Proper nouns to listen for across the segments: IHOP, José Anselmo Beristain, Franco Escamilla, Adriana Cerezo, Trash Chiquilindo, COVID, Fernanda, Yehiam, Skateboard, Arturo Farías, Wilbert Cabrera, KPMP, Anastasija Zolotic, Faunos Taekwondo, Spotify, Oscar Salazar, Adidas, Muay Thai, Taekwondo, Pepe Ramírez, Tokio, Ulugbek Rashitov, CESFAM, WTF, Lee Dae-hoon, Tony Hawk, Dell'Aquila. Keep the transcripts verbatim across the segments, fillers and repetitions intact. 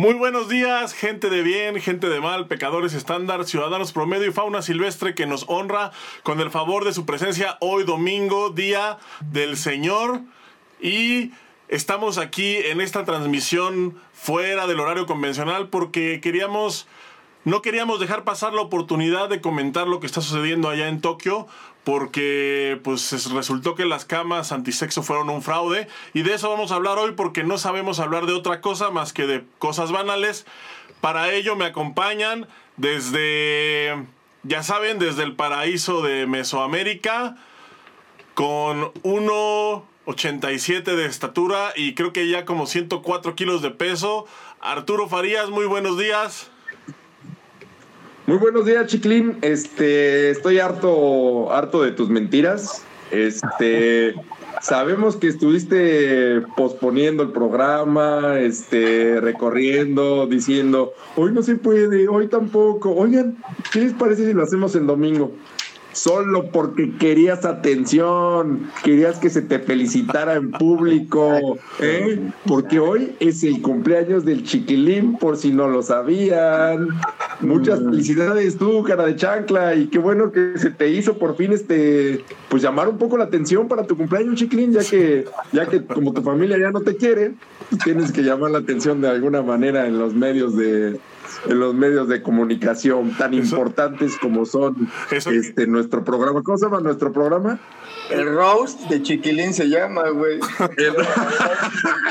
Muy buenos días, gente de bien, gente de mal, pecadores estándar, ciudadanos promedio y fauna silvestre que nos honra con el favor de su presencia hoy domingo, Día del Señor. Y estamos aquí en esta transmisión fuera del horario convencional porque queríamos, no queríamos dejar pasar la oportunidad de comentar lo que está sucediendo allá en Tokio. Porque pues resultó que las camas antisexo fueron un fraude. Y de eso vamos a hablar hoy porque no sabemos hablar de otra cosa más que de cosas banales. Para ello me acompañan desde, ya saben, desde el paraíso de Mesoamérica. Con uno ochenta y siete de estatura y creo que ya como ciento cuatro kilos de peso. Arturo Farías, muy buenos días. Muy buenos días, Chiclín. Este, estoy harto, harto de tus mentiras. Este, sabemos que estuviste posponiendo el programa, este, recorriendo, diciendo, hoy no se puede, hoy tampoco. Oigan, ¿qué les parece si lo hacemos el domingo? Solo porque querías atención, querías que se te felicitara en público, ¿eh? Porque hoy es el cumpleaños del Chiquilín, por si no lo sabían. Muchas felicidades tú, cara de chancla, y qué bueno que se te hizo por fin este, pues llamar un poco la atención para tu cumpleaños, Chiquilín, ya que, ya que como tu familia ya no te quiere, tienes que llamar la atención de alguna manera en los medios de, en los medios de comunicación tan eso, importantes como son este, nuestro programa. ¿Cómo se llama nuestro programa? El roast de Chiquilín se llama, güey.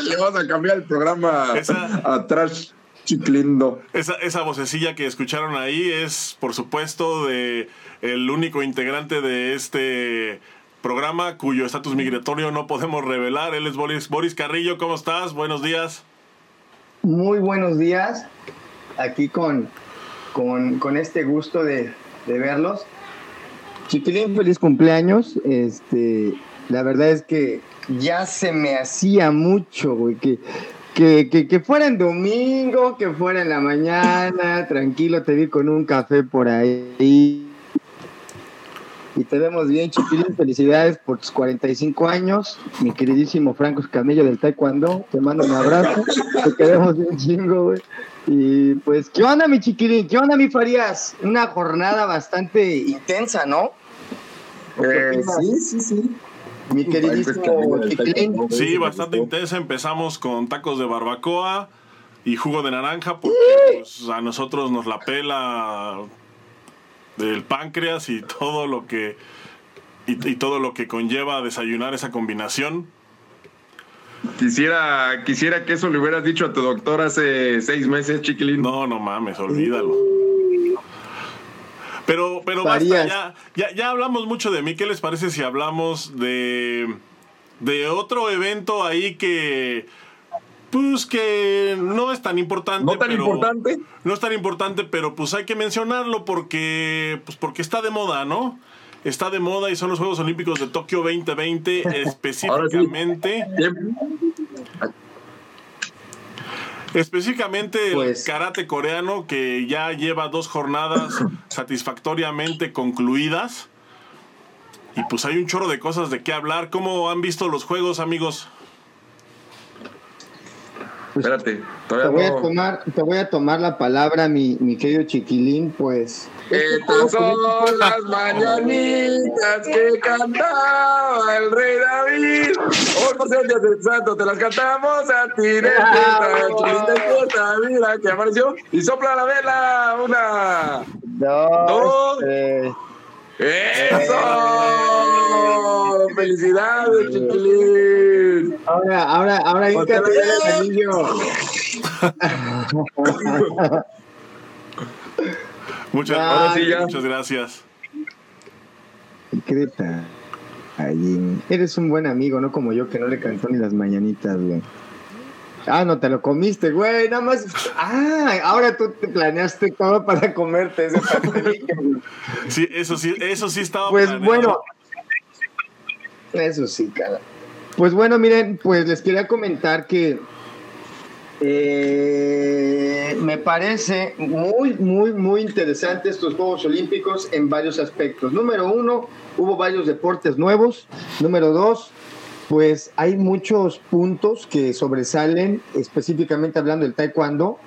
Le vamos a cambiar el programa esa, a Trash Chiquilindo. Esa, esa vocecilla que escucharon ahí es, por supuesto, de el único integrante de este programa cuyo estatus migratorio no podemos revelar. Él es Boris, Boris Carrillo. ¿Cómo estás? Buenos días. Muy buenos días. Aquí con, con, con este gusto de, de verlos. Chiquilín, feliz cumpleaños. Este, la verdad es que ya se me hacía mucho, güey, que, que, que, que fuera en domingo, que fuera en la mañana, tranquilo, te vi con un café por ahí. Y te vemos bien, Chiquilín. Felicidades por tus cuarenta y cinco años. Mi queridísimo Franco Escamilla del Taekwondo, te mando un abrazo. Te queremos bien chingo, güey. Y pues, ¿qué onda, mi Chiquilín? ¿Qué onda, mi Farías? Una jornada bastante intensa, ¿no? Eh, sí, sí, sí. Mi queridísimo Chiquilín. Sí, bastante intensa. Empezamos con tacos de barbacoa y jugo de naranja, porque pues, a nosotros nos la pela del páncreas y todo lo que y, y todo lo que conlleva desayunar esa combinación. Quisiera, quisiera que eso le hubieras dicho a tu doctor hace seis meses, Chiquilín. No, no mames, olvídalo. Pero, pero basta, ya, ya, ya hablamos mucho de mí. ¿Qué les parece si hablamos de, de otro evento ahí que, pues que no es tan importante? No tan pero, importante. No es tan importante, pero pues hay que mencionarlo porque, pues porque está de moda, ¿no? Está de moda y son los Juegos Olímpicos de Tokio veinte veinte específicamente. Sí. Específicamente pues, el karate coreano que ya lleva dos jornadas satisfactoriamente concluidas. Y pues hay un chorro de cosas de qué hablar. ¿Cómo han visto los juegos, amigos? Pues, espérate, todavía te voy, no. a tomar, te voy a tomar la palabra, mi, mi querido Chiquilín, pues. Estas son las mañanitas que cantaba el rey David. Hoy no sé, Día del Santo, te las cantamos a ti. Mira que amaneció y sopla la vela. Una, dos, tres. ¡Eso! Eh, ¡Felicidades, eh, Chiquilín! Ahora, ahora, ahora híncate el anillo. Muchas, ahora sí, ya. Muchas gracias. Creta, allí. Eres un buen amigo, no como yo que no le cantó ni las mañanitas, güey. Ah, no te lo comiste, güey, nada más. Ah, ahora tú te planeaste todo para comerte ese pastelillo. Sí, eso sí, eso sí estaba pues planeado. Bueno, eso sí, cara. Pues bueno, miren, pues les quería comentar que eh, me parece muy, muy, muy interesante estos Juegos Olímpicos en varios aspectos. Número uno, hubo varios deportes nuevos. Número dos, pues hay muchos puntos que sobresalen, específicamente hablando del taekwondo,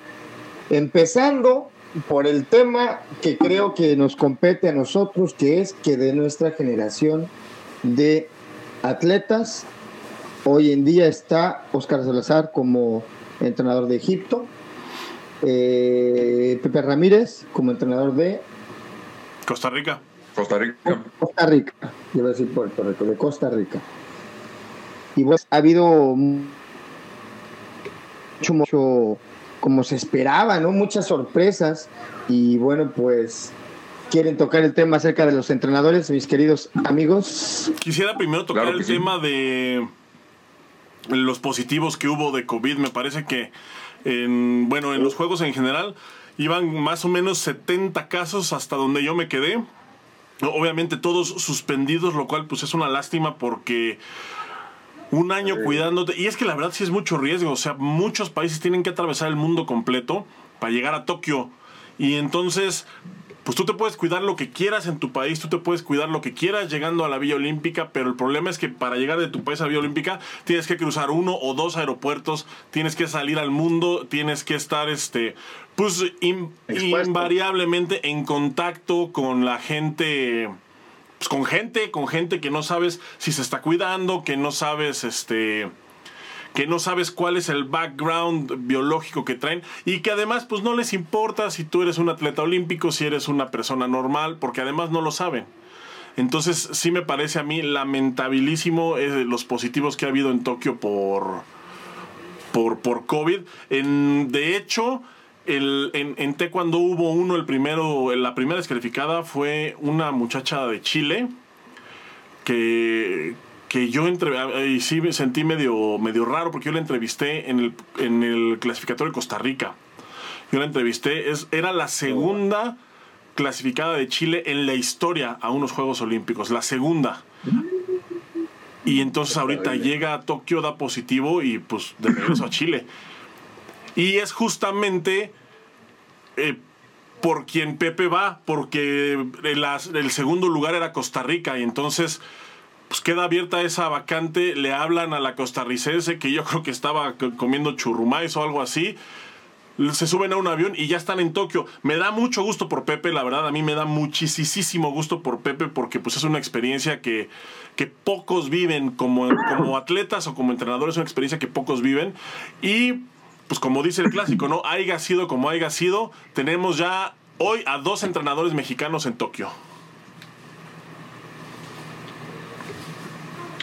Empezando por el tema que creo que nos compete a nosotros, que es que de nuestra generación de atletas, hoy en día está Oscar Salazar como entrenador de Egipto, eh, Pepe Ramírez como entrenador de Costa Rica. Costa Rica. Costa Rica. Yo iba a decir Puerto Rico, de Costa Rica. Y pues ha habido mucho, mucho, como se esperaba, ¿no? Muchas sorpresas. Y bueno, pues, ¿quieren tocar el tema acerca de los entrenadores, mis queridos amigos? Quisiera primero tocar claro el sí. tema de los positivos que hubo de COVID. Me parece que, en, bueno, en los Juegos en general, iban más o menos setenta casos hasta donde yo me quedé. Obviamente todos suspendidos, lo cual pues es una lástima porque... Un año cuidándote. Y es que la verdad sí es mucho riesgo. O sea, muchos países tienen que atravesar el mundo completo para llegar a Tokio. Y entonces, pues tú te puedes cuidar lo que quieras en tu país. Tú te puedes cuidar lo que quieras llegando a la Villa Olímpica. Pero el problema es que para llegar de tu país a la Villa Olímpica tienes que cruzar uno o dos aeropuertos. Tienes que salir al mundo. Tienes que estar, este, pues, in, invariablemente en contacto con la gente... con gente, con gente que no sabes si se está cuidando, que no sabes este que no sabes cuál es el background biológico que traen y que además pues no les importa si tú eres un atleta olímpico, si eres una persona normal, porque además no lo saben. Entonces sí me parece a mí lamentabilísimo eh, los positivos que ha habido en Tokio por por, por COVID. En, de hecho... El, en, en Taekwondo hubo uno, el primero, la primera descalificada fue una muchacha de Chile que, que yo entrevisté y sí me sentí medio, medio raro porque yo la entrevisté en el, en el clasificatorio de Costa Rica. Yo la entrevisté, es, era la segunda clasificada de Chile en la historia a unos Juegos Olímpicos, la segunda. Y entonces ahorita llega a Tokio, da positivo y pues de regreso a Chile. Y es justamente eh, por quien Pepe va, porque el, el segundo lugar era Costa Rica, y entonces pues queda abierta esa vacante, le hablan a la costarricense, que yo creo que estaba comiendo churrumais o algo así, se suben a un avión y ya están en Tokio. Me da mucho gusto por Pepe, la verdad, a mí me da muchísimo gusto por Pepe, porque pues es una experiencia que, que pocos viven, como, como atletas o como entrenadores, es una experiencia que pocos viven, y... Pues como dice el clásico, ¿no? Haiga sido como haiga sido, tenemos ya hoy a dos entrenadores mexicanos en Tokio.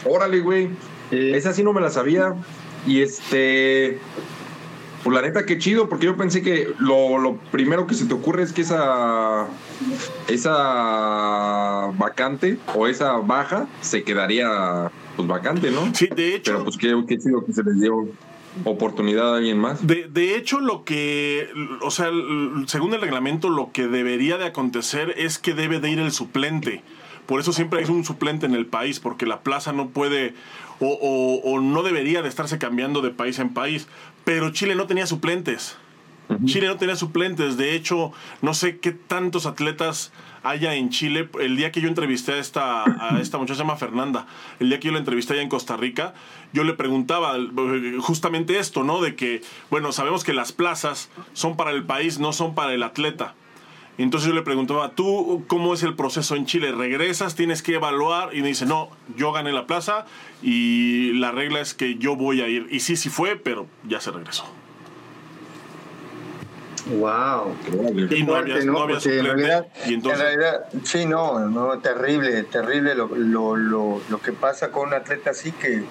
Órale, güey. Eh. Esa sí no me la sabía. Y este... Pues la neta, qué chido, porque yo pensé que lo, lo primero que se te ocurre es que esa... Esa vacante o esa baja se quedaría pues vacante, ¿no? Sí, de hecho. Pero pues qué, qué chido que se les dio... oportunidad a alguien más. De, de hecho, lo que, o sea, según el reglamento, lo que debería de acontecer es que debe de ir el suplente. Por eso siempre hay un suplente en el país, porque la plaza no puede o, o, o no debería de estarse cambiando de país en país. Pero Chile no tenía suplentes. Uh-huh. Chile no tenía suplentes. De hecho, no sé qué tantos atletas haya en Chile. El día que yo entrevisté a esta, a esta muchacha, se llama Fernanda, el día que yo la entrevisté allá en Costa Rica, yo le preguntaba justamente esto, ¿no? De que, bueno, sabemos que las plazas son para el país, no son para el atleta. Entonces yo le preguntaba, ¿tú cómo es el proceso en Chile? ¿Regresas? ¿Tienes que evaluar? Y me dice, no, yo gané la plaza y la regla es que yo voy a ir. Y sí, sí fue, pero ya se regresó. Wow, y no había, no, no había suplente, en realidad, y entonces... en realidad, sí, no, no, terrible, terrible lo, lo, lo, lo que pasa con un atleta así que,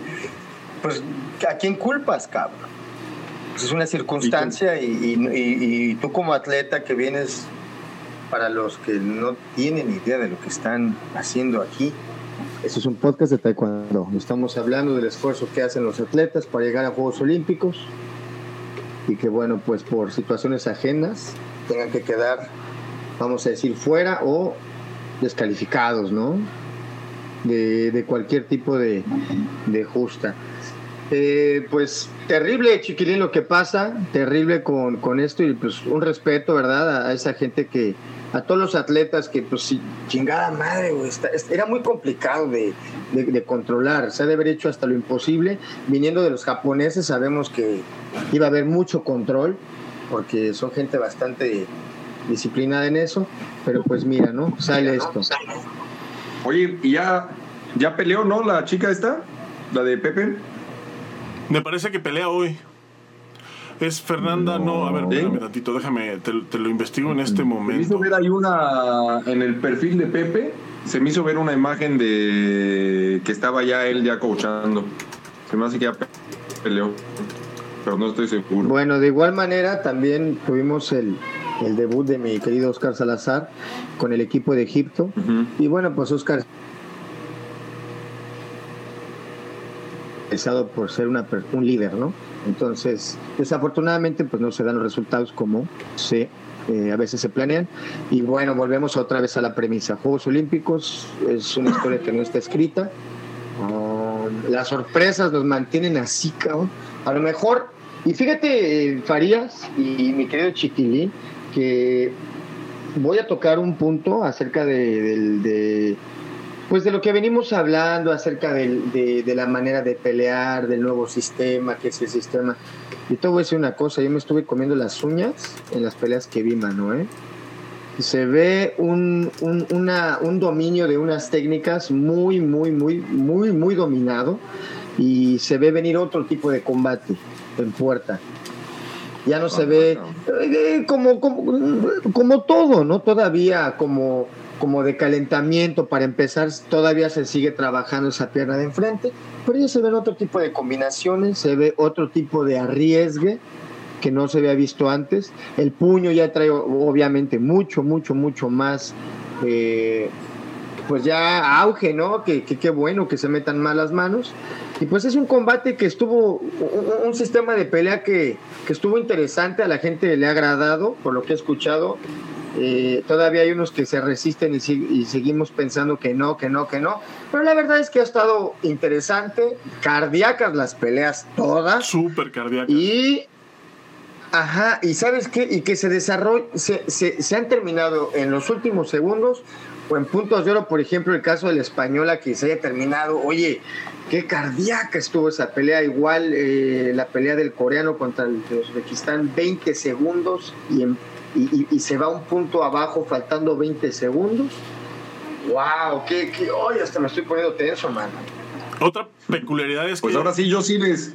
pues, ¿a quién culpas, cabrón? Pues es una circunstancia y, y, y, y tú como atleta que vienes, para los que no tienen idea de lo que están haciendo aquí, esto es un podcast de Taekwondo, estamos hablando del esfuerzo que hacen los atletas para llegar a Juegos Olímpicos. Y que, bueno, pues por situaciones ajenas tengan que quedar, vamos a decir, fuera o descalificados, ¿no? De, de cualquier tipo de, de justa. Eh, pues terrible, chiquilín, lo que pasa, terrible con, con esto y pues un respeto, ¿verdad? A, a esa gente que, a todos los atletas que, pues, si, chingada madre, güey, está, era muy complicado de, de, de controlar, se ha de haber hecho hasta lo imposible. Viniendo de los japoneses, sabemos que iba a haber mucho control, porque son gente bastante disciplinada en eso, pero pues mira, ¿no? Sale esto. Oye, ¿y ya, ya peleó, no? ¿La chica esta? ¿La de Pepe? Me parece que pelea hoy. Es Fernanda, no, no a ver, espérame ¿eh? tantito, déjame, te, te lo investigo en este momento. Me hizo ver ahí una, en el perfil de Pepe, se me hizo ver una imagen de que estaba ya él ya coachando. Se me hace que ya peleó, pero no estoy seguro. Bueno, de igual manera también tuvimos el, el debut de mi querido Oscar Salazar con el equipo de Egipto. Uh-huh. Y bueno, pues Oscar... pesado por ser una, un líder, ¿no? Entonces, desafortunadamente, pues no se dan los resultados como se eh, a veces se planean. Y bueno, volvemos otra vez a la premisa. Juegos Olímpicos es una historia que no está escrita. Uh, las sorpresas nos mantienen así, cabrón. A lo mejor, y fíjate, eh, Farías y mi querido Chiquilín, que voy a tocar un punto acerca de... de, de pues de lo que venimos hablando acerca de, de, de la manera de pelear, del nuevo sistema, que es el sistema. Y te voy a decir una cosa, yo me estuve comiendo las uñas en las peleas que vi, mano, ¿eh? Se ve un, un, una, un dominio de unas técnicas muy, muy, muy, muy, muy dominado, y se ve venir otro tipo de combate en puerta. Ya no se ve eh, como, como, como todo, ¿no? Todavía como... como de calentamiento para empezar, todavía se sigue trabajando esa pierna de enfrente, pero ya se ven otro tipo de combinaciones, se ve otro tipo de arriesgue que no se había visto antes. El puño ya trae obviamente mucho, mucho, mucho más eh, pues ya auge, ¿no? Que, que, que bueno que se metan más las manos. Y pues es un combate que estuvo, un, un sistema de pelea que, que estuvo interesante, a la gente le ha agradado, por lo que he escuchado. Eh, todavía hay unos que se resisten y, sig- y seguimos pensando que no, que no, que no. Pero la verdad es que ha estado interesante, cardíacas las peleas todas. Súper cardíacas. Y, ajá, y ¿sabes qué? Y que se desarroll- se, se, se han terminado en los últimos segundos o en puntos de oro, por ejemplo, el caso de la española que se haya terminado. Oye, qué cardíaca estuvo esa pelea. Igual eh, la pelea del coreano contra el de Uzbekistán, veinte segundos y en Y, y, y se va un punto abajo faltando veinte segundos. ¡Wow! ¡Qué, qué! ¡Ay, hasta me estoy poniendo tenso, mano! Otra peculiaridad es que... Pues ahora sí, yo sí les...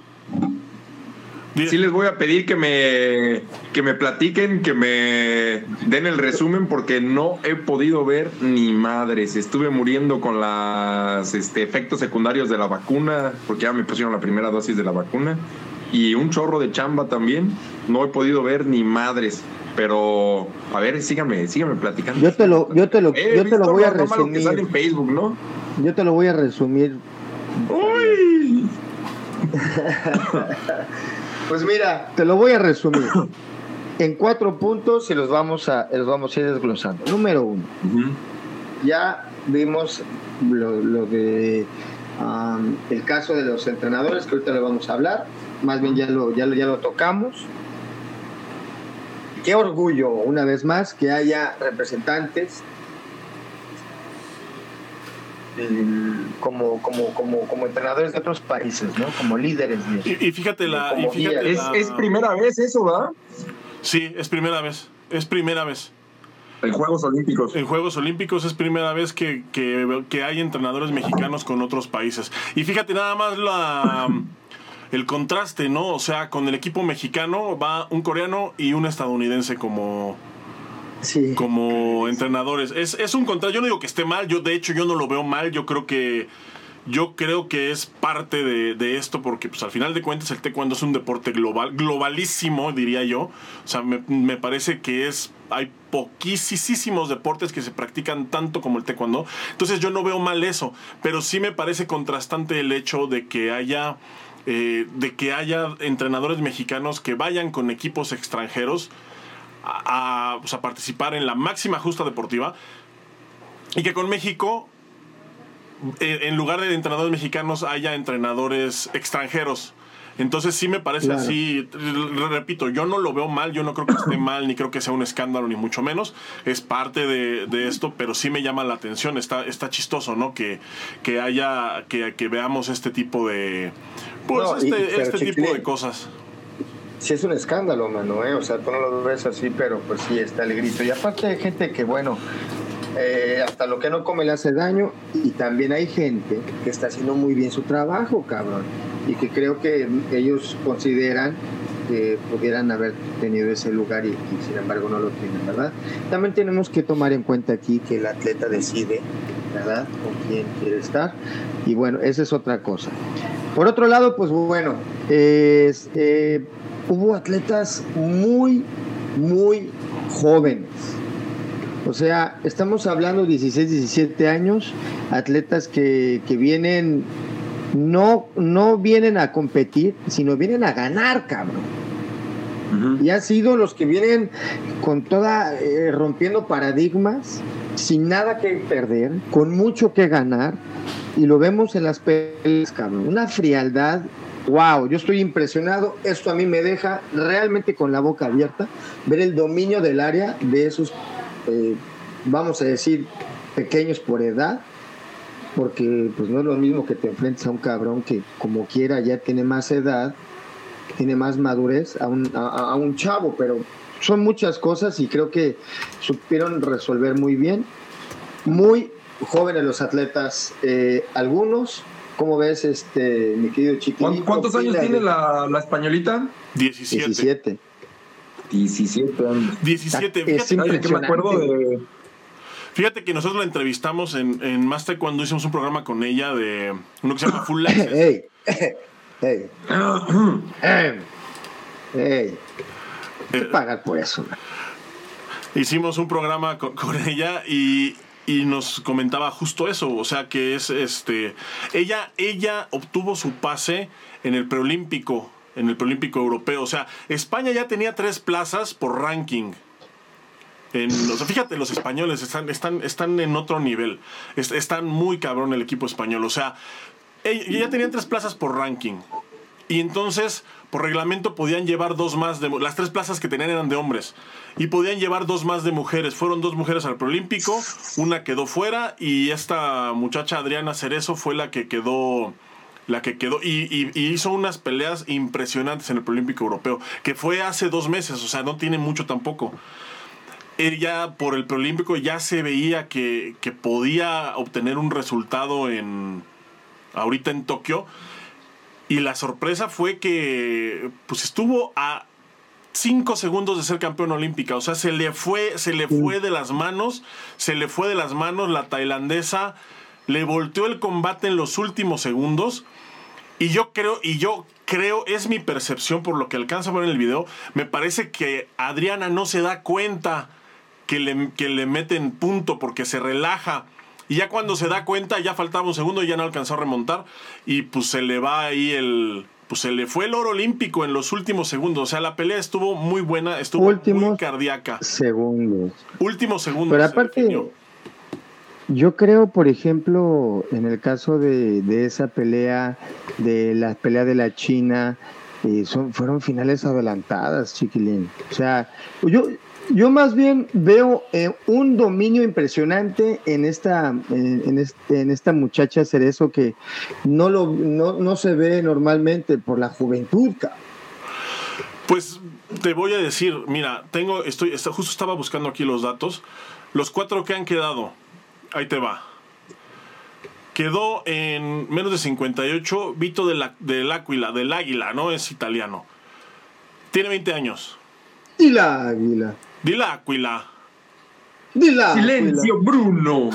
Dile. Sí les voy a pedir que me, que me platiquen, que me den el resumen, porque no he podido ver ni madres. Estuve muriendo con los este, efectos secundarios de la vacuna, porque ya me pusieron la primera dosis de la vacuna. Y un chorro de chamba también. No he podido ver ni madres. Pero, a ver, síganme, síganme platicando. Yo te lo, yo te lo, eh, yo te lo voy a resumir. Que sale en Facebook, ¿no? Yo te lo voy a resumir. ¡Uy! Pues mira, te lo voy a resumir en cuatro puntos y los vamos a, los vamos a ir desglosando. Número uno, uh-huh. Ya vimos lo, lo de um, el caso de los entrenadores, que ahorita lo vamos a hablar. Más bien ya lo, ya lo, ya lo tocamos. Qué orgullo, una vez más, que haya representantes como, como, como, como entrenadores de otros países, ¿no? Como líderes. Y, y fíjate, la, y fíjate es, la... es primera vez eso, ¿verdad? Sí, es primera vez. Es primera vez. En Juegos Olímpicos. En Juegos Olímpicos es primera vez que, que, que hay entrenadores mexicanos con otros países. Y fíjate nada más la... el contraste, ¿no? O sea, con el equipo mexicano va un coreano y un estadounidense como, sí, como entrenadores. Es, es un contraste. Yo no digo que esté mal. Yo, de hecho, yo no lo veo mal. Yo creo que, yo creo que es parte de, de esto porque, pues, al final de cuentas, el taekwondo es un deporte global, globalísimo, diría yo. O sea, me, me parece que es... hay poquísimos deportes que se practican tanto como el taekwondo. Entonces, yo no veo mal eso. Pero sí me parece contrastante el hecho de que haya... Eh, de que haya entrenadores mexicanos que vayan con equipos extranjeros a, a, pues a participar en la máxima justa deportiva y que con México eh, en lugar de entrenadores mexicanos haya entrenadores extranjeros. Entonces sí me parece claro. Así, repito, yo no lo veo mal, yo no creo que esté mal, ni creo que sea un escándalo, ni mucho menos, es parte de, de esto, pero sí me llama la atención, está, está chistoso, ¿no? Que, que haya, que, que veamos este tipo de, pues no, este, este tipo de cosas. sí es un escándalo, mano, ¿eh? O sea, tú no lo ves así, pero pues sí está el grito. Y aparte hay gente que, bueno, eh, hasta lo que no come le hace daño, y también hay gente que está haciendo muy bien su trabajo, cabrón, y que creo que ellos consideran que pudieran haber tenido ese lugar y, y sin embargo no lo tienen, ¿verdad? También tenemos que tomar en cuenta aquí que el atleta decide, ¿verdad?, con quién quiere estar, y bueno, esa es otra cosa. Por otro lado, pues bueno, es, eh, hubo atletas muy, muy jóvenes. O sea, estamos hablando dieciséis, diecisiete años, atletas que, que vienen, no, no vienen a competir, sino vienen a ganar, cabrón. Uh-huh. Y han sido los que vienen con toda, eh, rompiendo paradigmas, sin nada que perder, con mucho que ganar, y lo vemos en las peleas, cabrón. Una frialdad, wow, yo estoy impresionado. Esto a mí me deja realmente con la boca abierta ver el dominio del área de esos, eh, vamos a decir, pequeños por edad, porque pues no es lo mismo que te enfrentes a un cabrón que como quiera ya tiene más edad, tiene más madurez, a un, a, a un chavo, pero son muchas cosas y creo que supieron resolver muy bien. Muy jóvenes los atletas, eh, algunos. ¿Cómo ves, este, mi querido chiquillo? ¿Cuántos años tiene la, la españolita? diecisiete. diecisiete. diecisiete años. diecisiete. Fíjate que me acuerdo de... Fíjate que nosotros la entrevistamos en, en Más Taekwondo, hicimos un programa con ella de uno que se llama Full Life. ¡Ey! ¡Ey! ¡Ey! Hay que pagar por eso. Hicimos un programa con, con ella y... y nos comentaba justo eso, o sea que es este ella ella obtuvo su pase en el preolímpico, en el preolímpico europeo. O sea, España ya tenía tres plazas por ranking. En, o sea, fíjate, los españoles están están están en otro nivel. Est- están muy cabrón el equipo español, o sea, ellos ya tenían tres plazas por ranking. Y entonces, por reglamento, podían llevar dos más. De, las tres plazas que tenían eran de hombres. Y podían llevar dos más de mujeres. Fueron dos mujeres al preolímpico. Una quedó fuera. Y esta muchacha, Adriana Cerezo, fue la que quedó... La que quedó y, y, y hizo unas peleas impresionantes en el preolímpico europeo. Que fue hace dos meses. O sea, no tiene mucho tampoco. Ella, por el preolímpico, ya se veía que, que podía obtener un resultado en... Ahorita en Tokio. Y la sorpresa fue que pues estuvo a cinco segundos de ser campeona olímpica. O sea, se le fue, se le fue de las manos, se le fue de las manos la tailandesa, le volteó el combate en los últimos segundos. Y yo creo, y yo creo, es mi percepción por lo que alcanzo a ver en el video, me parece que Adriana no se da cuenta que le, que le meten punto porque se relaja. Y ya cuando se da cuenta, ya faltaba un segundo y ya no alcanzó a remontar. Y pues se le va ahí el... Pues se le fue el oro olímpico en los últimos segundos. O sea, la pelea estuvo muy buena, estuvo últimos muy cardíaca. Segundos. Últimos segundos. Pero aparte, yo creo, por ejemplo, en el caso de, de esa pelea, de la pelea de la China, eh, son, fueron finales adelantadas, chiquilín. O sea, yo... Yo más bien veo eh, un dominio impresionante en esta en, en, este, en esta muchacha Cerezo que no lo no, no se ve normalmente por la juventud. Pues te voy a decir, mira, tengo estoy está, justo estaba buscando aquí los datos. Los cuatro que han quedado, ahí te va. Quedó en menos de cincuenta y ocho Vito de la, Dell'Aquila, del Águila, ¿no? Es italiano. Tiene veinte años. Y la Águila. Dell'Aquila. Dell'Aquila. Silencio, Bruno.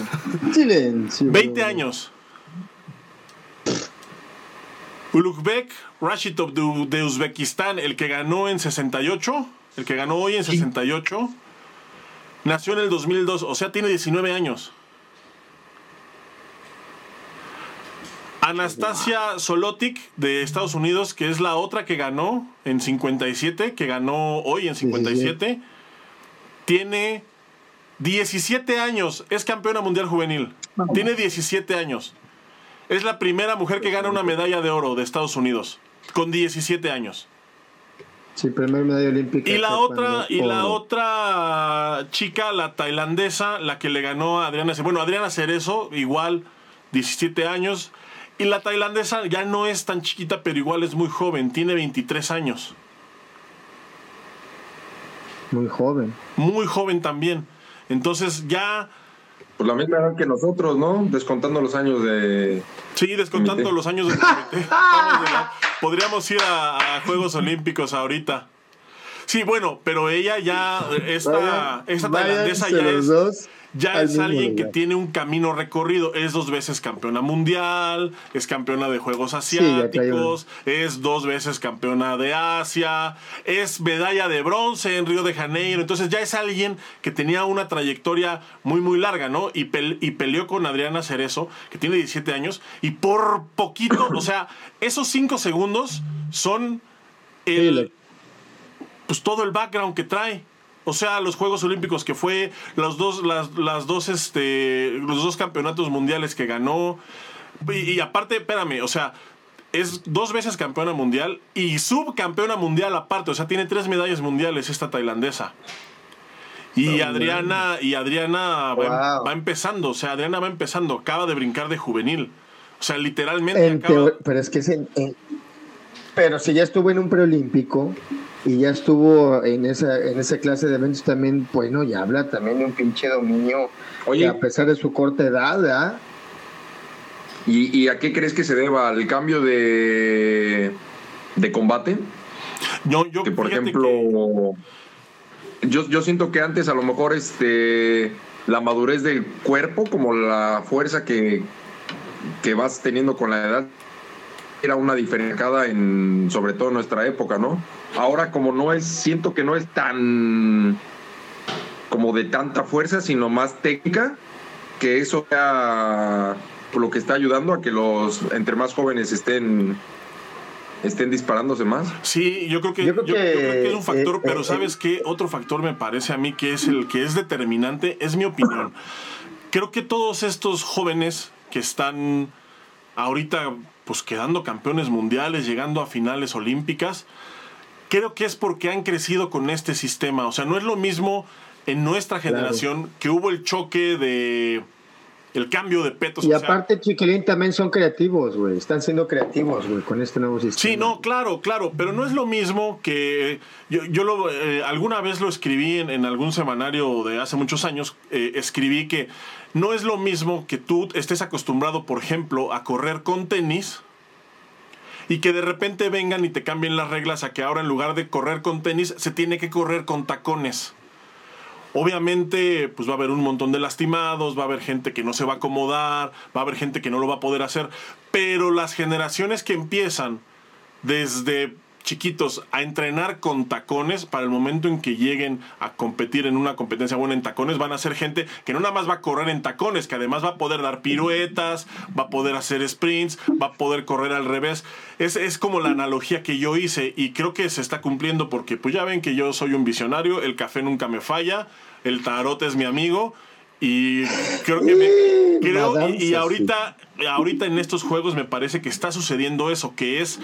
Silencio. veinte años. Ulugbek Rashitov de Uzbekistán, el que ganó en sesenta y ocho, el que ganó hoy en sesenta y ocho, nació en el dos mil dos, o sea, tiene diecinueve años. Anastasija Zolotic de Estados Unidos, que es la otra que ganó en cincuenta y siete, que ganó hoy en cincuenta y siete, tiene diecisiete años, es campeona mundial juvenil, tiene diecisiete años, es la primera mujer que gana una medalla de oro de Estados Unidos, con diecisiete años. Sí, primer medalla olímpica. Y la otra, y la otra chica, la tailandesa, la que le ganó a Adriana Cerezo, bueno, Adriana Cerezo, igual, diecisiete años. Y la tailandesa ya no es tan chiquita, pero igual es muy joven. Tiene veintitrés años. Muy joven. Muy joven también. Entonces ya... Pues la misma edad que nosotros, ¿no? Descontando los años de... Sí, descontando comité. los años de comité. Estamos la... Podríamos ir a, a Juegos Olímpicos ahorita. Sí, bueno, pero ella ya... Esta, esta tailandesa ya es... Dos. Ya es alguien que tiene un camino recorrido. Es dos veces campeona mundial, es campeona de Juegos Asiáticos, sí, es dos veces campeona de Asia, es medalla de bronce en Río de Janeiro. Entonces ya es alguien que tenía una trayectoria muy muy larga, ¿no? Y, pe- y peleó con Adriana Cerezo, que tiene diecisiete años, y por poquito, o sea, esos cinco segundos son el, pues todo el background que trae. O sea, los Juegos Olímpicos que fue, los dos, las, las dos, este, los dos campeonatos mundiales que ganó. Y, y aparte, espérame, o sea, es dos veces campeona mundial y subcampeona mundial aparte. O sea, tiene tres medallas mundiales esta tailandesa. Y Adriana, y Adriana wow. va, va empezando, o sea, Adriana va empezando, acaba de brincar de juvenil. O sea, literalmente en acaba... Teo... Pero es que es en, en... Pero si ya estuvo en un preolímpico... Y ya estuvo en esa en esa clase de eventos también, pues no, ya habla también de un pinche dominio. Oye, a pesar de su corta edad, ¿verdad? ¿Y, ¿Y a qué crees que se deba? ¿Al cambio de, de combate? No, yo, que, por ejemplo, que... yo, yo siento que antes a lo mejor este la madurez del cuerpo, como la fuerza que, que vas teniendo con la edad, era una diferenciada en, sobre todo en nuestra época, ¿no? Ahora como no es, siento que no es tan como de tanta fuerza, sino más técnica, que eso sea lo que está ayudando a que los entre más jóvenes estén estén disparándose más. Sí, yo creo que yo creo que, yo, yo creo que es un factor, eh, pero eh, ¿sabes qué? Otro factor me parece a mí que es el que es determinante, es mi opinión. Creo que todos estos jóvenes que están ahorita pues quedando campeones mundiales, llegando a finales olímpicas, creo que es porque han crecido con este sistema. O sea, no es lo mismo en nuestra generación, claro, que hubo el choque de... el cambio de petos. Y aparte, o sea, chiquilín, también son creativos, güey. Están siendo creativos, güey, con este nuevo sistema. Sí, no, claro, claro. Pero no es lo mismo que... Yo, yo lo, eh, alguna vez lo escribí en, en algún semanario de hace muchos años. Eh, escribí que no es lo mismo que tú estés acostumbrado, por ejemplo, a correr con tenis... Y que de repente vengan y te cambien las reglas a que ahora en lugar de correr con tenis, se tiene que correr con tacones. Obviamente, pues va a haber un montón de lastimados, va a haber gente que no se va a acomodar, va a haber gente que no lo va a poder hacer. Pero las generaciones que empiezan desde chiquitos a entrenar con tacones, para el momento en que lleguen a competir en una competencia buena en tacones, van a ser gente que no nada más va a correr en tacones, que además va a poder dar piruetas, va a poder hacer sprints, va a poder correr al revés. Es, es como la analogía que yo hice y creo que se está cumpliendo porque pues ya ven que yo soy un visionario, el café nunca me falla, el tarot es mi amigo y creo que me, creo, y, y ahorita, ahorita en estos juegos me parece que está sucediendo eso, que es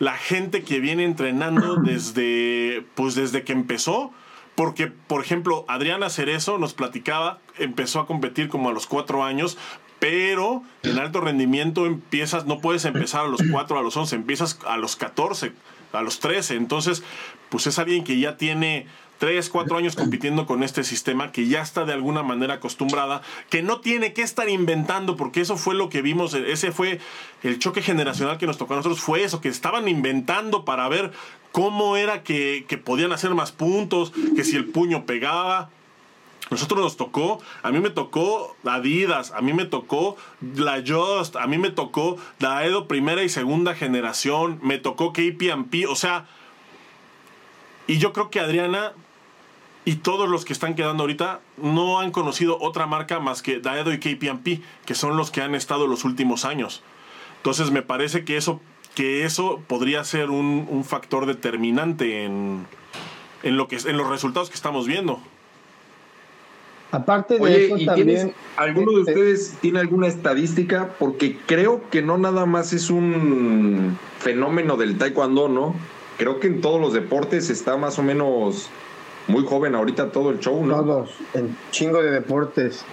la gente que viene entrenando desde, pues desde que empezó, porque, por ejemplo, Adriana Cerezo nos platicaba, empezó a competir como a los cuatro años, pero en alto rendimiento empiezas, no puedes empezar a los cuatro, a los once, empiezas a los catorce, a los trece. Entonces, pues es alguien que ya tiene tres, cuatro años compitiendo con este sistema, que ya está de alguna manera acostumbrada, que no tiene que estar inventando, porque eso fue lo que vimos, ese fue el choque generacional que nos tocó a nosotros, fue eso, que estaban inventando para ver cómo era que, que podían hacer más puntos, que si el puño pegaba. Nosotros nos tocó, a mí me tocó Adidas, a mí me tocó La Just, a mí me tocó Daedo primera y segunda generación, me tocó K P M P, o sea, y yo creo que Adriana y todos los que están quedando ahorita no han conocido otra marca más que Daedo y K P M P, que son los que han estado los últimos años. Entonces me parece que eso, que eso podría ser un, un factor determinante en, en, lo que, en los resultados que estamos viendo. Aparte de Oye, eso, ¿y también alguno de ustedes tiene alguna estadística? Porque creo que no nada más es un fenómeno del taekwondo, ¿no? Creo que en todos los deportes está más o menos... Muy joven ahorita todo el show, ¿no? Todos, el chingo de deportes.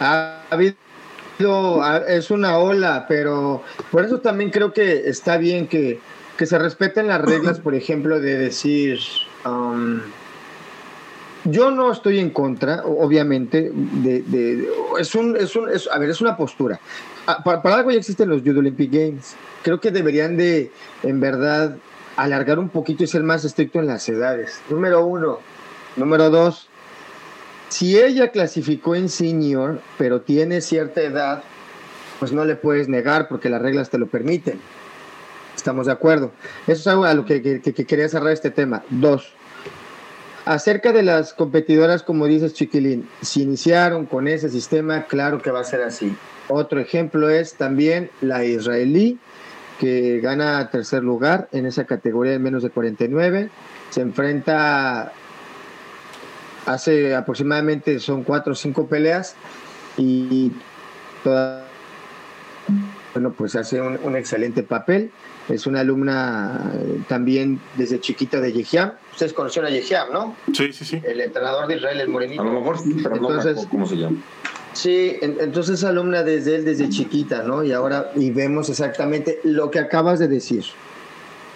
Ha habido, es una ola, pero por eso también creo que está bien que, que se respeten las reglas, por ejemplo, de decir, um, Yo no estoy en contra, obviamente, de, de, de es un, es un, es, a ver, es una postura. Para, para algo ya existen los Youth Olympic Games. Creo que deberían de, en verdad, alargar un poquito y ser más estricto en las edades. Número uno. Número dos. Si ella clasificó en senior, pero tiene cierta edad, pues no le puedes negar porque las reglas te lo permiten. Estamos de acuerdo. Eso es algo a lo que, que, que quería cerrar este tema. Dos. Acerca de las competidoras, como dices, Chiquilín, si iniciaron con ese sistema, claro que va a ser así. Otro ejemplo es también la israelí, que gana tercer lugar en esa categoría de menos de cuarenta y nueve. Se enfrenta hace aproximadamente, son cuatro o cinco peleas, y toda, bueno, pues hace un, un excelente papel. Es una alumna también desde chiquita de Yehiam. Ustedes conocieron a Yehiam, ¿no? Sí, sí, sí. El entrenador de Israel, el morenito. A lo mejor sí, pero entonces, no, ¿cómo se llama? Sí, en, entonces alumna desde él, desde chiquita, ¿no? Y ahora y vemos exactamente lo que acabas de decir.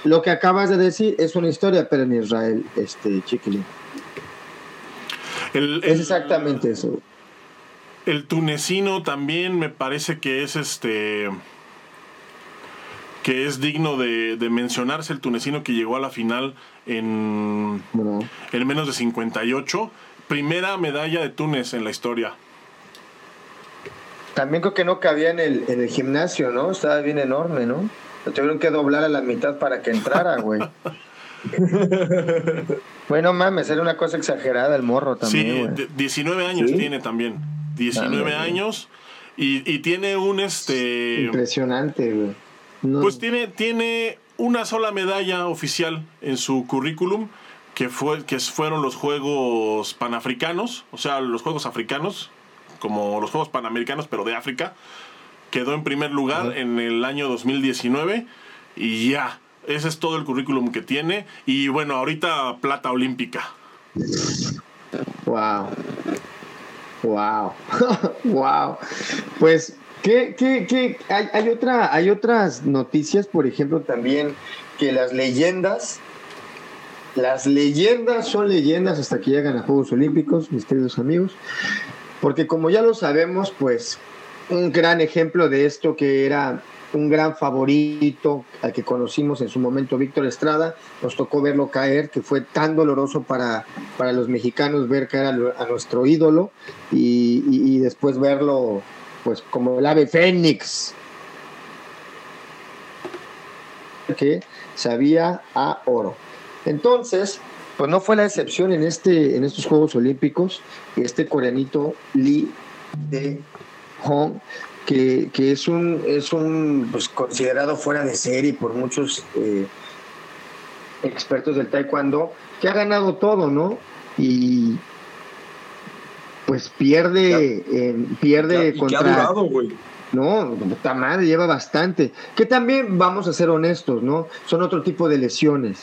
Lo que acabas de decir es una historia, pero en Israel, este, Chiquilín. El, el, es exactamente eso. El tunecino también me parece que es este... que es digno de, de mencionarse, el tunecino que llegó a la final en, no. en menos de cincuenta y ocho. Primera medalla de Túnez en la historia. También creo que no cabía en el, en el gimnasio, ¿no? Estaba bien enorme, ¿no? Lo tuvieron que doblar a la mitad para que entrara, güey. Bueno, mames, era una cosa exagerada el morro también. Sí, güey. diecinueve años ¿Sí? tiene también. diecinueve también, años. Y, y tiene un este... Impresionante, güey. No. Pues tiene, tiene una sola medalla oficial en su currículum, que fue que fueron los Juegos Panafricanos, o sea, los Juegos Africanos, como los Juegos Panamericanos, pero de África. Quedó en primer lugar uh-huh. en el año dos mil diecinueve y ya, ese es todo el currículum que tiene. Y bueno, ahorita plata olímpica. Wow. Wow. Wow. Pues... ¿Qué, qué, qué? Hay, hay, otra, hay otras noticias, por ejemplo, también que las leyendas, las leyendas son leyendas hasta que llegan a Juegos Olímpicos, mis queridos amigos, porque como ya lo sabemos, pues un gran ejemplo de esto que era un gran favorito al que conocimos en su momento, Víctor Estrada, nos tocó verlo caer, que fue tan doloroso para, para los mexicanos ver caer a, a nuestro ídolo y, y, y después verlo... pues como el ave fénix que sabía a oro. Entonces, pues no fue la excepción en este en estos Juegos Olímpicos. Este coreanito Lee Dae-hoon, que, que es un es un pues, considerado fuera de serie por muchos eh, expertos del Taekwondo, que ha ganado todo, ¿no? Y pues pierde ya, eh, pierde ya, contra... ¿Qué ha durado, güey? No, puta madre, lleva bastante. Que también, vamos a ser honestos, ¿no? Son otro tipo de lesiones.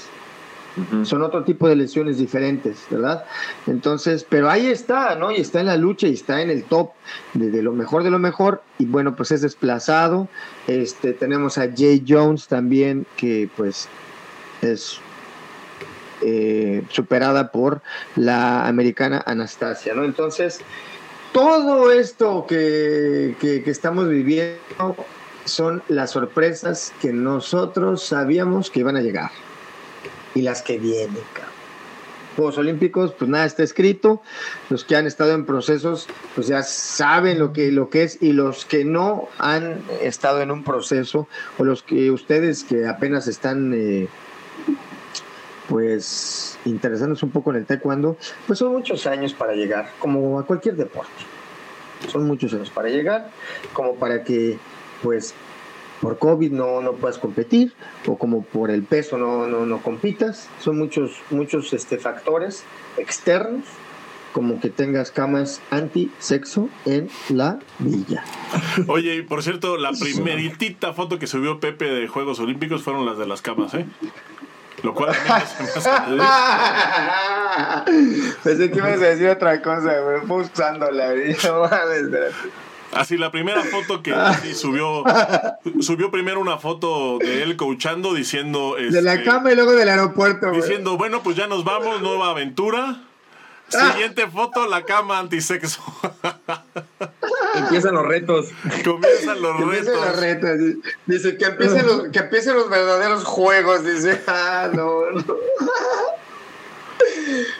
Uh-huh. Son otro tipo de lesiones diferentes, ¿verdad? Entonces, pero ahí está, ¿no? Y está en la lucha y está en el top de, de lo mejor de lo mejor. Y bueno, pues es desplazado. Este, tenemos a Jay Jones también, que pues es... Eh, superada por la americana Anastasija, ¿no? Entonces, todo esto que, que, que estamos viviendo son las sorpresas que nosotros sabíamos que iban a llegar y las que vienen, cabrón. Juegos Olímpicos, pues nada está escrito. Los que han estado en procesos, pues ya saben lo que, lo que es, y los que no han estado en un proceso, o los que ustedes que apenas están... Eh, pues interesarnos un poco en el taekwondo, pues son muchos años para llegar, como a cualquier deporte. Son muchos años para llegar, como para que, pues, por COVID no, no puedas competir, o como por el peso no, no, no compitas. Son muchos, muchos este, factores externos, como que tengas camas anti-sexo en la villa. Oye, y por cierto, la primeritita foto que subió Pepe de Juegos Olímpicos fueron las de las camas, ¿eh? Lo cual pensé que ibas a decir otra cosa, güey. Fue usándola, no mames. Así, la primera foto que subió, subió primero una foto de él coachando, diciendo... Este, de la cama y luego del aeropuerto, güey. Diciendo, bueno, pues ya nos vamos, nueva aventura. Siguiente foto, la cama antisexo. Empiezan los retos. Comienzan los empiezan retos. Los retos. Dice que empiecen los, que empiecen los verdaderos juegos. Dice, ah, no, no.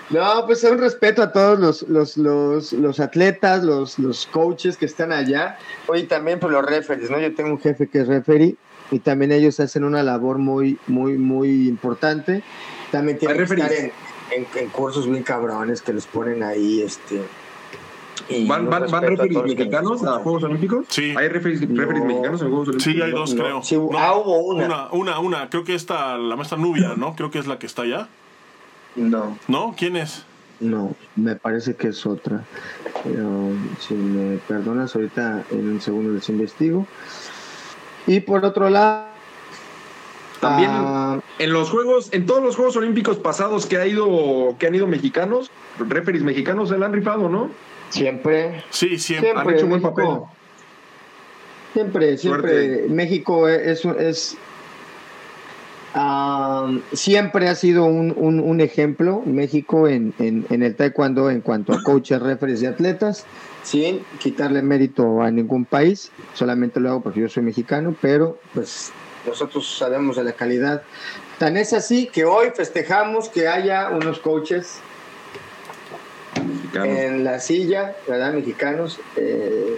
No, pues un respeto a todos los, los, los, los atletas, los, los coaches que están allá. Oye, también por los referees, ¿no? Yo tengo un jefe que es referee y también ellos hacen una labor muy, muy, muy importante. También tienen que estar en, en, en cursos muy cabrones que los ponen ahí, este... Y ¿Van, van, ¿van referees mexicanos a Juegos Olímpicos? Sí. ¿Hay referees no. mexicanos a Juegos Olímpicos? Sí, hay dos, no, creo. Sí, no, ah, hubo una. Una, una, una. Creo que esta, la maestra Nubia, ¿no? Creo que es la que está allá. No. ¿No? ¿Quién es? No, me parece que es otra. Pero si me perdonas, ahorita en un segundo les investigo. Y por otro lado... También ah, en los Juegos, en todos los Juegos Olímpicos pasados que ha ido, que han ido mexicanos, referees mexicanos se la han rifado, ¿no? Siempre. Sí, siempre. Han hecho buen papel. Siempre, siempre. Suerte. México es... es um, siempre ha sido un, un, un ejemplo México en, en, en el taekwondo en cuanto a coaches, referees y atletas, sin quitarle mérito a ningún país. Solamente lo hago porque yo soy mexicano, pero pues nosotros sabemos de la calidad. Tan es así que hoy festejamos que haya unos coaches mexicanos en la silla, ¿verdad? Mexicanos eh,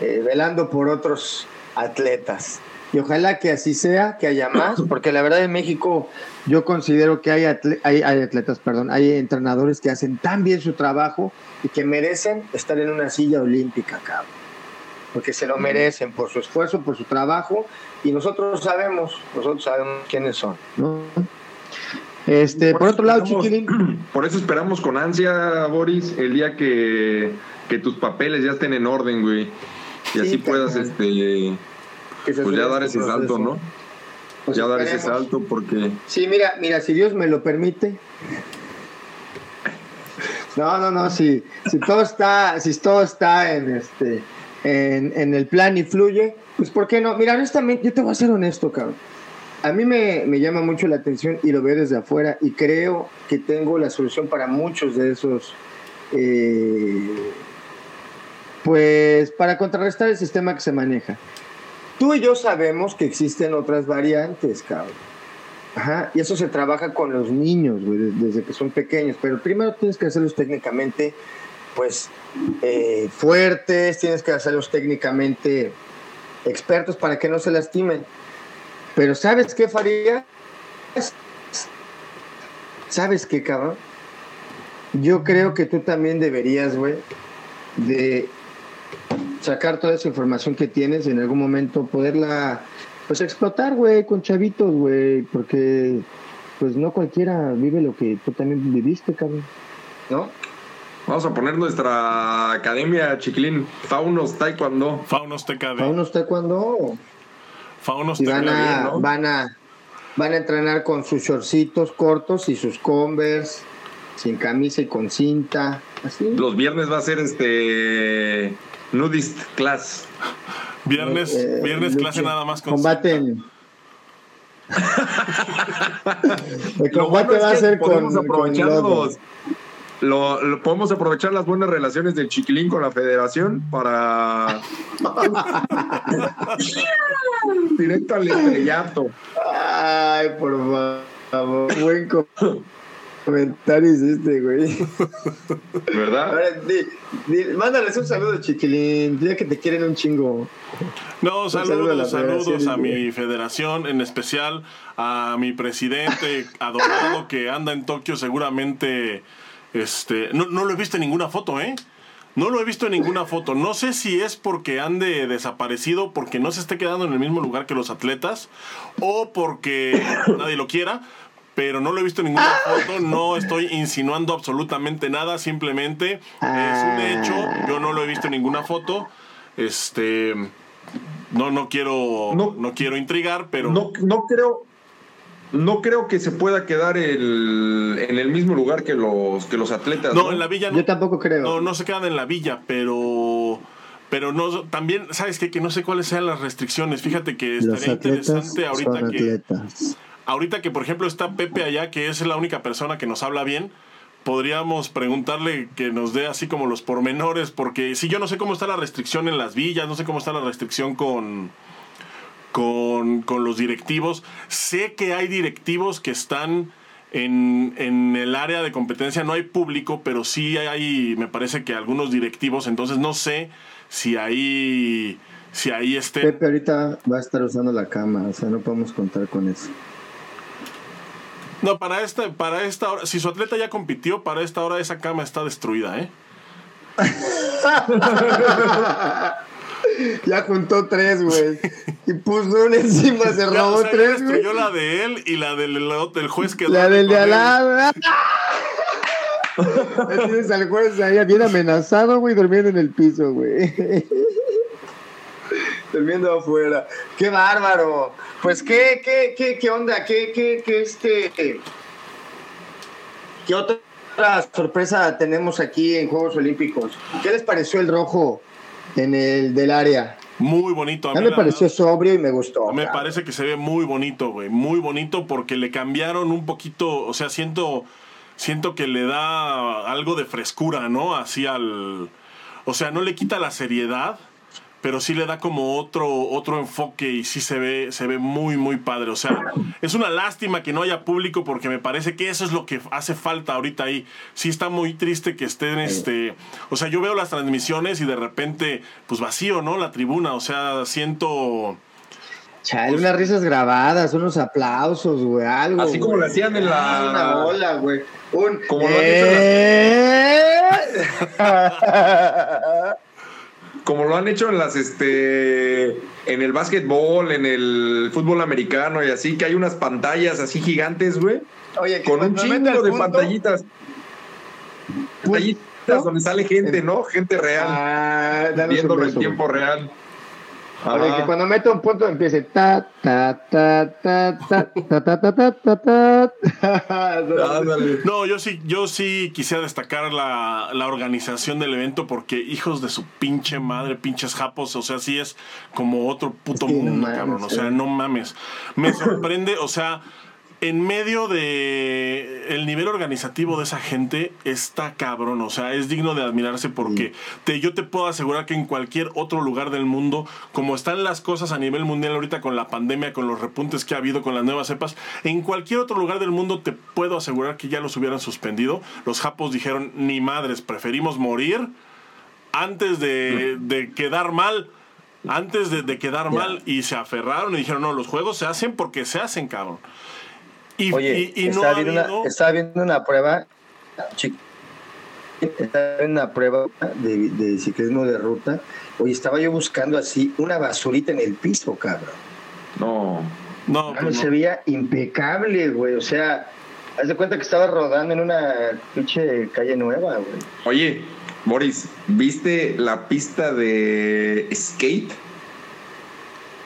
eh, velando por otros atletas. Y ojalá que así sea, que haya más, porque la verdad en México yo considero que hay, atle- hay, hay atletas, perdón, hay entrenadores que hacen tan bien su trabajo y que merecen estar en una silla olímpica, cabrón. Porque se lo merecen por su esfuerzo, por su trabajo, y nosotros sabemos, nosotros sabemos quiénes son, ¿no? Este, por, por otro lado, chiquilín. Por eso esperamos con ansia, Boris, el día que, que tus papeles ya estén en orden, güey. Y sí, así puedas, cabrón. este... Pues ya dar ese salto, ¿no? Pues ya esperemos. Dar ese salto porque... Sí, mira, mira, si Dios me lo permite. No, no, no, si, si todo está, si todo está en este, en, en el plan y fluye, pues ¿por qué no? Mira, honestamente, yo te voy a ser honesto, cabrón. A mí me, me llama mucho la atención y lo veo desde afuera y creo que tengo la solución para muchos de esos... Eh, pues para contrarrestar el sistema que se maneja. Tú y yo sabemos que existen otras variantes, cabrón. Ajá. Y eso se trabaja con los niños, güey, desde que son pequeños. Pero primero tienes que hacerlos técnicamente, pues, eh, fuertes. Tienes que hacerlos técnicamente expertos para que no se lastimen. Pero ¿sabes qué, Farías? ¿Sabes qué, cabrón? Yo creo que tú también deberías, güey, de... sacar toda esa información que tienes y en algún momento poderla pues explotar, güey, con chavitos, güey, porque pues no cualquiera vive lo que tú también viviste, cabrón, ¿no? Vamos a poner nuestra academia, chiquilín, Faunos Taekwondo. Faunos T K D. Faunos Taekwondo. Faunos T K D, van a, ¿no? Van a, van a entrenar con sus shortcitos cortos y sus Converse, sin camisa y con cinta, así. Los viernes va a ser este... Nudist class. Viernes, eh, viernes eh, clase nada más con combaten. El combate bueno va a ser con, aprovechar con los, lo, lo, podemos aprovechar las buenas relaciones del chiquilín con la federación para directo al estrellato. Ay, por favor, buen comentario. Comentarios este, güey. ¿Verdad? Ahora, di, di, mándales un saludo, chiquilín. Dile que te quieren un chingo. No, un saludos, saludo a saludos a mi federación, en especial a mi presidente adorado que anda en Tokio seguramente. Este, no, no lo he visto en ninguna foto, ¿eh? No lo he visto en ninguna foto. No sé si es porque ande desaparecido, porque no se esté quedando en el mismo lugar que los atletas, o porque nadie lo quiera. Pero no lo he visto en ninguna foto, no estoy insinuando absolutamente nada, simplemente es un hecho, yo no lo he visto en ninguna foto, este no, no quiero no, no quiero intrigar, pero no, no creo no creo que se pueda quedar el, en el mismo lugar que los que los atletas. No, ¿no? En la villa no, yo tampoco creo. No, no se quedan en la villa, pero pero no también, ¿sabes qué? Que no sé cuáles sean las restricciones. Fíjate que estaría interesante ahorita que atletas. Ahorita que, por ejemplo, está Pepe allá, que es la única persona que nos habla bien, podríamos preguntarle que nos dé así como los pormenores, porque si yo no sé cómo está la restricción en las villas, no sé cómo está la restricción con, con, con los directivos. Sé que hay directivos que están en, en el área de competencia, no hay público, pero sí hay, me parece que algunos directivos, entonces no sé si ahí, si ahí esté. Pepe ahorita va a estar usando la cama, o sea, no podemos contar con eso. No, para esta, para esta hora, si su atleta ya compitió, para esta hora esa cama está destruida, ¿eh? Ya juntó tres, güey. Y puso una encima, se robó, o sea, tres, güey. Destruyó la de él y la del, la del juez que... La del de al lado. Tienes al juez ahí bien amenazado, güey, durmiendo en el piso, güey. Durmiendo afuera. ¡Qué bárbaro! Pues, ¿qué, qué, qué, qué onda? ¿Qué, qué, qué, este... ¿Qué otra sorpresa tenemos aquí en Juegos Olímpicos? ¿Qué les pareció el rojo en el del área? Muy bonito. A mí me pareció sobrio y me gustó. Me parece que se ve muy bonito, güey. Muy bonito porque le cambiaron un poquito, o sea, siento, siento que le da algo de frescura, ¿no? Así al... O sea, no le quita la seriedad, pero sí le da como otro, otro enfoque y sí se ve, se ve muy, muy padre. O sea, es una lástima que no haya público porque me parece que eso es lo que hace falta ahorita ahí. Sí está muy triste que estén, este... O sea, yo veo las transmisiones y de repente, pues vacío, ¿no? La tribuna, o sea, siento... Chale, unas risas grabadas, unos aplausos, güey, algo. Así como lo hacían en la... Una bola, güey. Un... Como lo hacían... Como lo han hecho en las, este, en el básquetbol, en el fútbol americano y así, que hay unas pantallas así gigantes, güey. Oye, con un chingo de punto, pantallitas. Pantallitas ¿no? Donde sale gente, ¿no? Gente real. Ah, viéndolo en tiempo real. Oye, que cuando meta un punto empiece ta ta ta ta ta ta ta ta ta ta ta. No, yo sí, yo sí quisiera destacar la, la organización del evento porque hijos de su pinche madre, pinches japos, o sea, sí es como otro puto sí, mundo, no mames, cabrón, o sea, no mames. Me sorprende, o sea, en medio de el nivel organizativo de esa gente está cabrón, o sea, es digno de admirarse porque sí. te, yo te puedo asegurar que en cualquier otro lugar del mundo, como están las cosas a nivel mundial ahorita con la pandemia, con los repuntes que ha habido, con las nuevas cepas, en cualquier otro lugar del mundo te puedo asegurar que ya los hubieran suspendido. Los japos dijeron, ni madres, preferimos morir antes de, de quedar mal, antes de, de quedar sí. mal, y se aferraron y dijeron, no, los juegos se hacen porque se hacen, cabrón. Y, Oye, y, y estaba, no viendo ha habido... una, estaba viendo una prueba, chico, estaba viendo una prueba de, de ciclismo de ruta. Oye, estaba yo buscando así una basurita en el piso, cabrón. No, no. no se no. veía impecable, güey. O sea, haz de cuenta que estaba rodando en una pinche calle nueva, güey. Oye, Boris, ¿viste la pista de skate?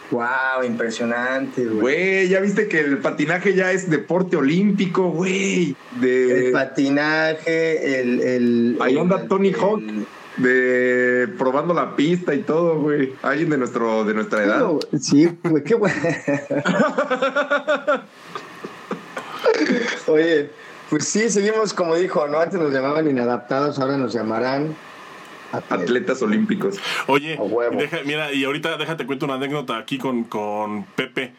Wow, impresionante, güey. Güey, ya viste que el patinaje ya es deporte olímpico, güey. De... El patinaje, el... el Ahí onda el, Tony el, Hawk, de probando la pista y todo, güey. Alguien de nuestro de nuestra edad. No, sí, güey, qué bueno. Oye, pues sí, seguimos como dijo, ¿no? Antes nos llamaban inadaptados, ahora nos llamarán... Atletas, Atletas olímpicos. Oye, deja, mira, y ahorita déjate cuento una anécdota aquí con, con Pepe.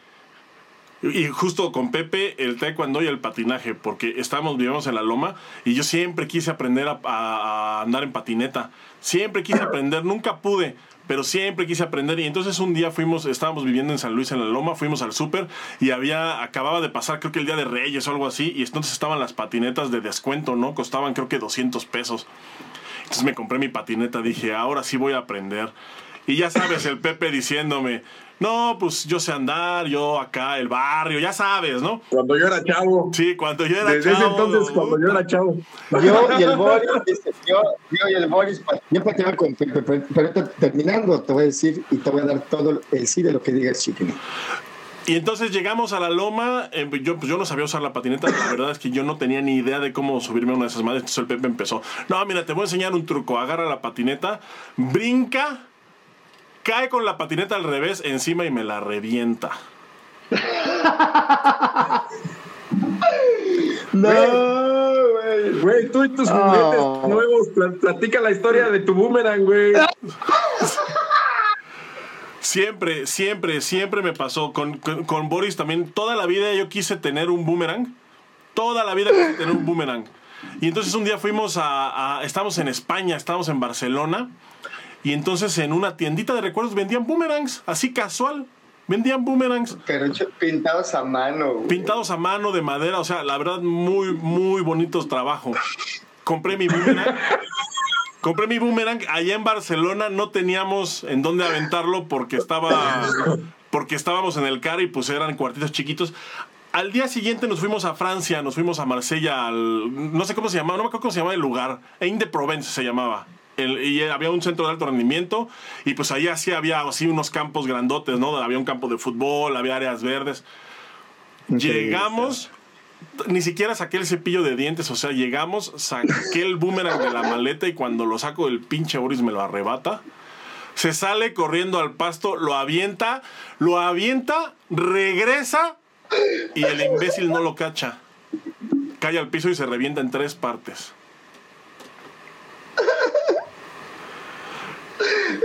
Y justo con Pepe, el taekwondo y el patinaje, porque estábamos, vivíamos en la Loma y yo siempre quise aprender a, a, a andar en patineta. Siempre quise aprender, nunca pude, pero siempre quise aprender. Y entonces un día fuimos, estábamos viviendo en San Luis, en la Loma, fuimos al súper y había, acababa de pasar, creo que el Día de Reyes o algo así, y entonces estaban las patinetas de descuento, ¿no? Costaban creo que doscientos pesos. Entonces me compré mi patineta, dije, ahora sí voy a aprender. Y ya sabes, el Pepe diciéndome, no, pues yo sé andar, yo acá, el barrio, ya sabes, ¿no? Cuando yo era chavo. Sí, cuando yo era Desde chavo. Desde ese entonces, cuando uh, yo era chavo. Yo y el Boris, yo, yo y el Boris, yo patinaba con Pepe, pero, pero terminando te voy a decir y te voy a dar todo el sí de lo que digas, chiquillo. Y entonces llegamos a la Loma, eh, yo, pues yo no sabía usar la patineta, la verdad es que yo no tenía ni idea de cómo subirme a una de esas madres, entonces el Pepe empezó, no, mira, te voy a enseñar un truco, agarra la patineta, brinca, cae con la patineta al revés encima y me la revienta. No, güey. Güey, tú y tus juguetes oh. nuevos. Platica la historia de tu boomerang, güey. Siempre, siempre, siempre me pasó. Con, con, con Boris también. Toda la vida yo quise tener un boomerang. Toda la vida quise tener un boomerang. Y entonces un día fuimos a... a estábamos en España, estábamos en Barcelona. Y entonces en una tiendita de recuerdos vendían boomerangs. Así casual. Vendían boomerangs. Pero pintados a mano. Güey. Pintados a mano de madera. O sea, la verdad, muy, muy bonito trabajo. Compré mi boomerang. Compré mi boomerang. Allá en Barcelona no teníamos en dónde aventarlo porque estaba porque estábamos en el car y pues eran cuartitos chiquitos. Al día siguiente nos fuimos a Francia, nos fuimos a Marsella. Al, no sé cómo se llamaba, no me acuerdo cómo se llamaba el lugar. Aix-de-Provence se llamaba. El, y había un centro de alto rendimiento y pues allá sí había así unos campos grandotes, ¿no? Había un campo de fútbol, había áreas verdes. Llegamos, ni siquiera saqué el cepillo de dientes, o sea, llegamos, saqué el boomerang de la maleta y cuando lo saco el pinche Boris me lo arrebata. Se sale corriendo al pasto, lo avienta, lo avienta, regresa y el imbécil no lo cacha. Cae al piso y se revienta en tres partes.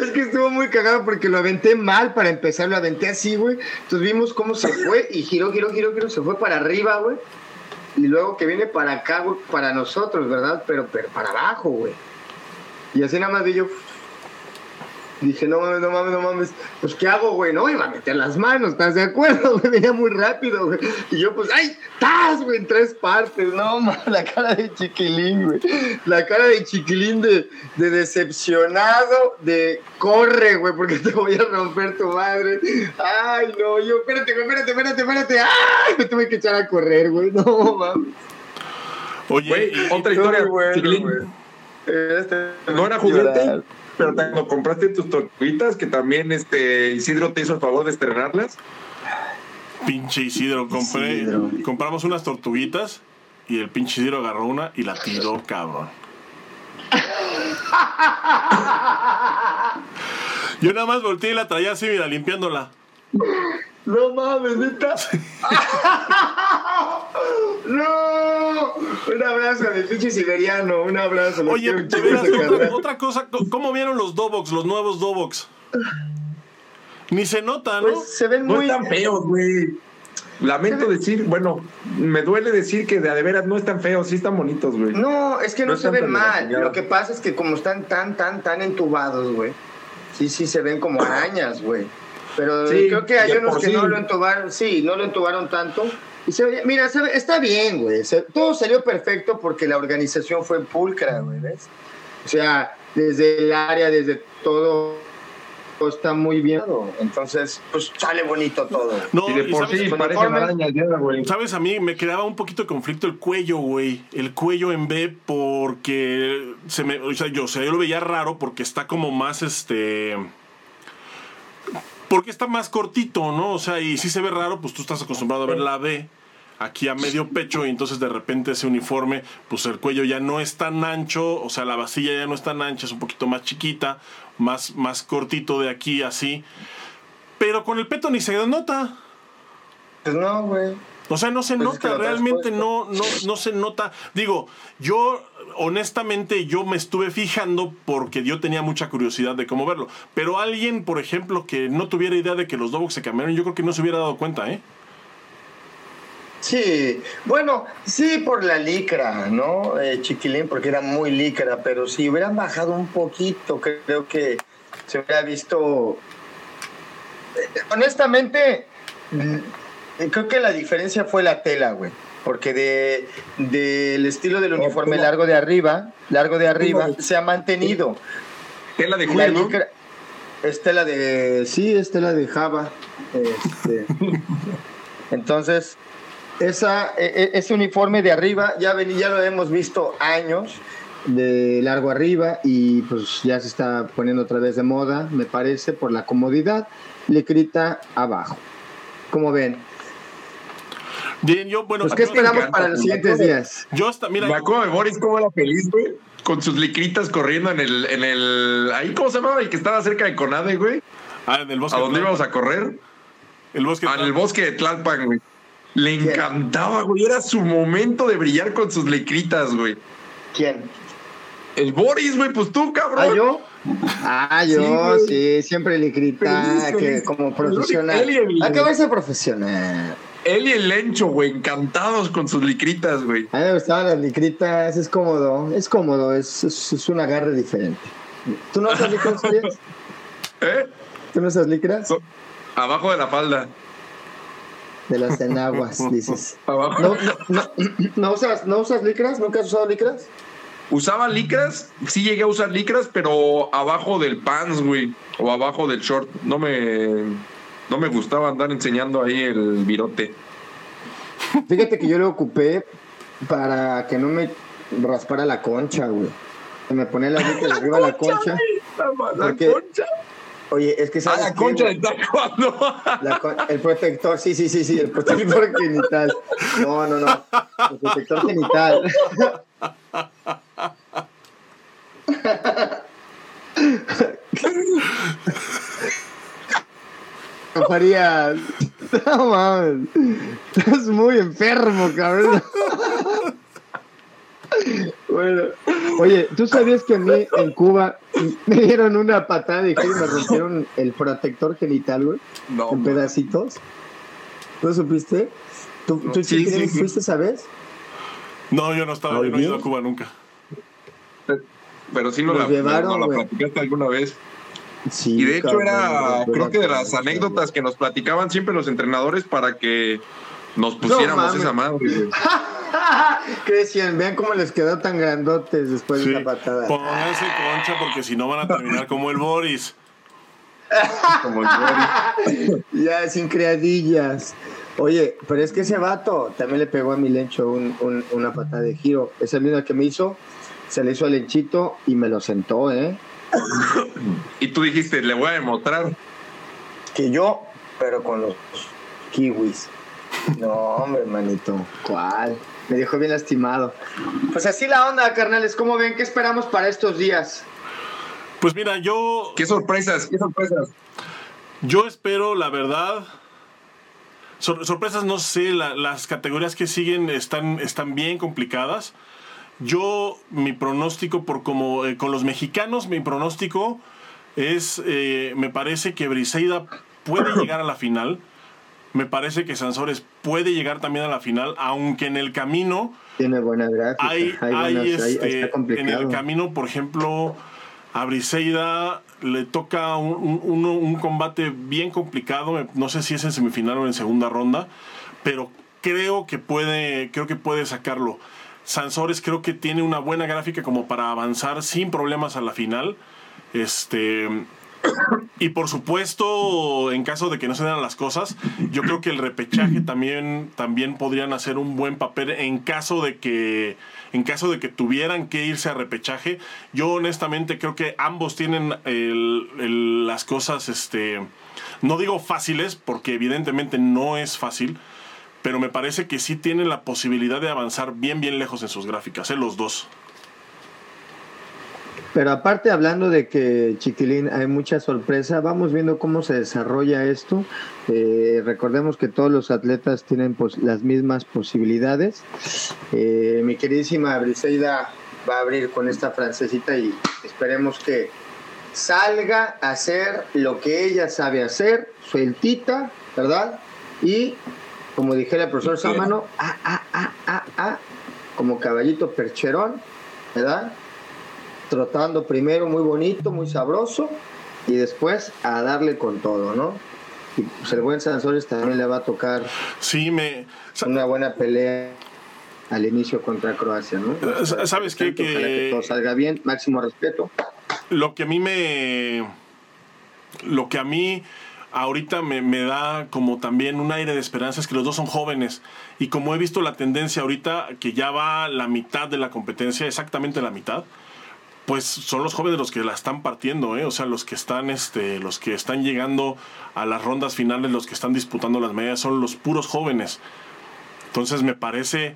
Es que estuvo muy cagado porque lo aventé mal para empezar, lo aventé así, güey. Entonces vimos cómo se fue y giró, giró, giró, giró, se fue para arriba, güey. Y luego que viene para acá, güey, para nosotros, ¿verdad? Pero, pero para abajo, güey. Y así nada más vi yo. Dije, no mames, no mames, no mames. Pues, ¿qué hago, güey? No, iba a meter las manos, ¿estás de acuerdo, güey? Venía muy rápido, güey. Y yo, pues, ¡ay! ¡Tas, güey! En tres partes. No, man, la cara de chiquilín, güey. La cara de chiquilín de, de decepcionado, de corre, güey, porque te voy a romper tu madre. ¡Ay, no! Yo, espérate, güey, espérate, espérate, espérate. ¡Ay! Me tuve que echar a correr, güey. No, mames. Oye, güey, otra historia, güey. Chiquilín, güey. Este, no era juguete. Pero cuando compraste tus tortuguitas, que también este Isidro te hizo el favor de estrenarlas. Pinche Isidro, compré, Isidro. Compramos unas tortuguitas y el pinche Isidro agarró una y la tiró, cabrón. Yo nada más volteé y la traía así, mira, limpiándola. No mames, neta. No, un abrazo del pinche siberiano, un abrazo. Oye, otra, otra cosa, ¿cómo vieron los Dobox, los nuevos Dobox? Ni se nota, ¿no? Pues se ven no muy tan feos, güey. Lamento decir, bueno, me duele decir que de a de veras no están feos, sí están bonitos, güey. No, es que no, no se ven mal. Lo que pasa es que como están tan, tan, tan entubados, güey. Sí, sí, se ven como arañas, güey. Pero sí, creo que hay unos que sí. no lo entubaron, sí, no lo entubaron tanto. Y se, mira, se, está bien, güey. Se, todo salió perfecto porque la organización fue pulcra, güey, ¿ves? O sea, desde el área, desde todo, todo está muy bien. Entonces, pues sale bonito todo. No, y de por sí parecen arañas, güey. Sabes, a mí me quedaba un poquito de conflicto el cuello, güey. El cuello en B porque se me, o sea, yo, o sea, yo lo veía raro porque está como más, este... porque está más cortito, ¿no? O sea, y si se ve raro, pues tú estás acostumbrado a ver la B aquí a medio pecho y entonces de repente ese uniforme, pues el cuello ya no es tan ancho, o sea, la vacilla ya no es tan ancha, es un poquito más chiquita, más, más cortito de aquí, así. Pero con el peto ni se nota. Pues no, güey. O sea, no se pues nota, es que realmente no, no, no se nota. Digo, yo... honestamente yo me estuve fijando porque yo tenía mucha curiosidad de cómo verlo, pero alguien, por ejemplo, que no tuviera idea de que los Dobox se cambiaron, yo creo que no se hubiera dado cuenta, ¿eh? Sí, bueno, sí por la licra, ¿no? Eh, chiquilín, porque era muy licra, pero si hubieran bajado un poquito, creo que se hubiera visto... Eh, honestamente, creo que la diferencia fue la tela, güey. Porque de del estilo del uniforme largo de arriba, largo de arriba, se ha mantenido. Tela de cuero, ¿no? Es tela de... sí, es tela de java. Este, entonces, esa, ese uniforme de arriba, ya, ven, ya lo hemos visto años, de largo arriba, y pues ya se está poniendo otra vez de moda, me parece, por la comodidad. Licrita abajo. ¿Cómo ven? Bien, yo, bueno, pues ¿qué esperamos encanta, para los siguientes días? Yo hasta, mira. Me acuerdo de Boris, cómo era feliz, güey. Con sus licritas corriendo en el, en el. Ahí, ¿cómo se llamaba? El que estaba cerca de Conade, güey. Ah, en el bosque. ¿A dónde íbamos a correr? El bosque. Ah, en el bosque de Tlalpan, güey. Le encantaba, güey. Era su momento de brillar con sus lecritas, güey. ¿Quién? El Boris, güey. Pues tú, cabrón. ¿Ah, yo? Ah, yo, sí, sí siempre lecrita, que feliz. Como profesional. Acabé de profesional. Él y el Lencho, güey, encantados con sus licritas, güey. A mí me gustaban las licritas, es cómodo, es cómodo, es, es, es un agarre diferente. ¿Tú no usas licras, Farías? ¿Eh? ¿Tú no usas licras? So, abajo de la falda. De las enaguas, dices. Abajo. ¿No, no, no, no, usas, ¿No usas licras? ¿Nunca has usado licras? Usaba licras, sí llegué a usar licras, pero abajo del pants, güey, o abajo del short. No me... No me gustaba andar enseñando ahí el virote. Fíjate que yo lo ocupé para que no me raspara la concha, güey. Me ponía la gente arriba de la concha. Porque, ¿la concha? Oye, es que sabes. Ah, la concha de Taekwondo. Con- el protector, sí, sí, sí, sí, el protector genital. No, no, no. El protector genital. Farías, no mames, estás muy enfermo, cabrón. Bueno, oye, ¿tú sabías que a mí en Cuba me dieron una patada y que me rompieron el protector genital, güey? No, en pedacitos. ¿No supiste? ¿Tú, no, tú sí, sí, sí. fuiste esa vez? No, yo no estaba, yo no he ido a Cuba nunca. Pero sí no la, llevaron, no la platicaste alguna vez. Sí, y de hecho cabrón, era, creo que de las anécdotas que nos platicaban siempre los entrenadores para que nos pusiéramos no, esa madre. Crecían, vean cómo les quedó tan grandotes después sí. de la patada. Pónganse concha porque si no van a terminar como el Boris. Como el Boris. Ya, sin criadillas. Oye, pero es que ese vato también le pegó a mi Lencho un, un, una patada de giro. Esa misma que me hizo, se le hizo al Lenchito y me lo sentó, ¿eh? Y tú dijiste, le voy a demostrar que yo, pero con los kiwis. No, hombre, manito, ¿cuál? Me dejó bien lastimado. Pues así la onda, carnales. ¿Cómo ven? ¿Qué esperamos para estos días? Pues mira, yo... ¿Qué sorpresas? ¿Qué sorpresas? Yo espero, la verdad... Sor- sorpresas, no sé. La- las categorías que siguen están, están bien complicadas. Yo, mi pronóstico por como eh, con los mexicanos, mi pronóstico es, eh, me parece que Briseida puede llegar a la final. Me parece que Sansores puede llegar también a la final, aunque en el camino... Tiene buena gráfica. Hay, hay, hay buenas, este, hay, está complicado. En el camino, por ejemplo, a Briseida le toca un, un, un combate bien complicado. No sé si es en semifinal o en segunda ronda, pero creo que puede, creo que puede sacarlo. Sansores creo que tiene una buena gráfica como para avanzar sin problemas a la final. Este, y por supuesto, en caso de que no se den las cosas, yo creo que el repechaje también, también podrían hacer un buen papel en caso de que, en caso de que tuvieran que irse a repechaje. Yo honestamente creo que ambos tienen el, el, las cosas, este, no digo fáciles, porque evidentemente no es fácil, pero me parece que sí tienen la posibilidad de avanzar bien, bien lejos en sus gráficas, ¿eh? Los dos. Pero aparte, hablando de que, chiquilín, hay mucha sorpresa, vamos viendo cómo se desarrolla esto. Eh, recordemos que todos los atletas tienen pos- las mismas posibilidades. Eh, mi queridísima Briseida va a abrir con esta francesita y esperemos que salga a hacer lo que ella sabe hacer, sueltita, ¿verdad? Y... como dijera el profesor Sámano, ah, ah, ah, ah, ah, como caballito percherón, ¿verdad? Trotando primero muy bonito, muy sabroso, y después a darle con todo, ¿no? Y pues el buen Sansores también le va a tocar sí, me... una buena pelea al inicio contra Croacia, ¿no? ¿Sabes qué? Que... Ojalá que todo salga bien, máximo respeto. Lo que a mí me... Lo que a mí... ahorita me, me da como también un aire de esperanza, es que los dos son jóvenes y como he visto la tendencia ahorita que ya va la mitad de la competencia, exactamente la mitad, pues son los jóvenes los que la están partiendo, ¿eh? O sea, los que están este, los que están llegando a las rondas finales, los que están disputando las medallas son los puros jóvenes. Entonces me parece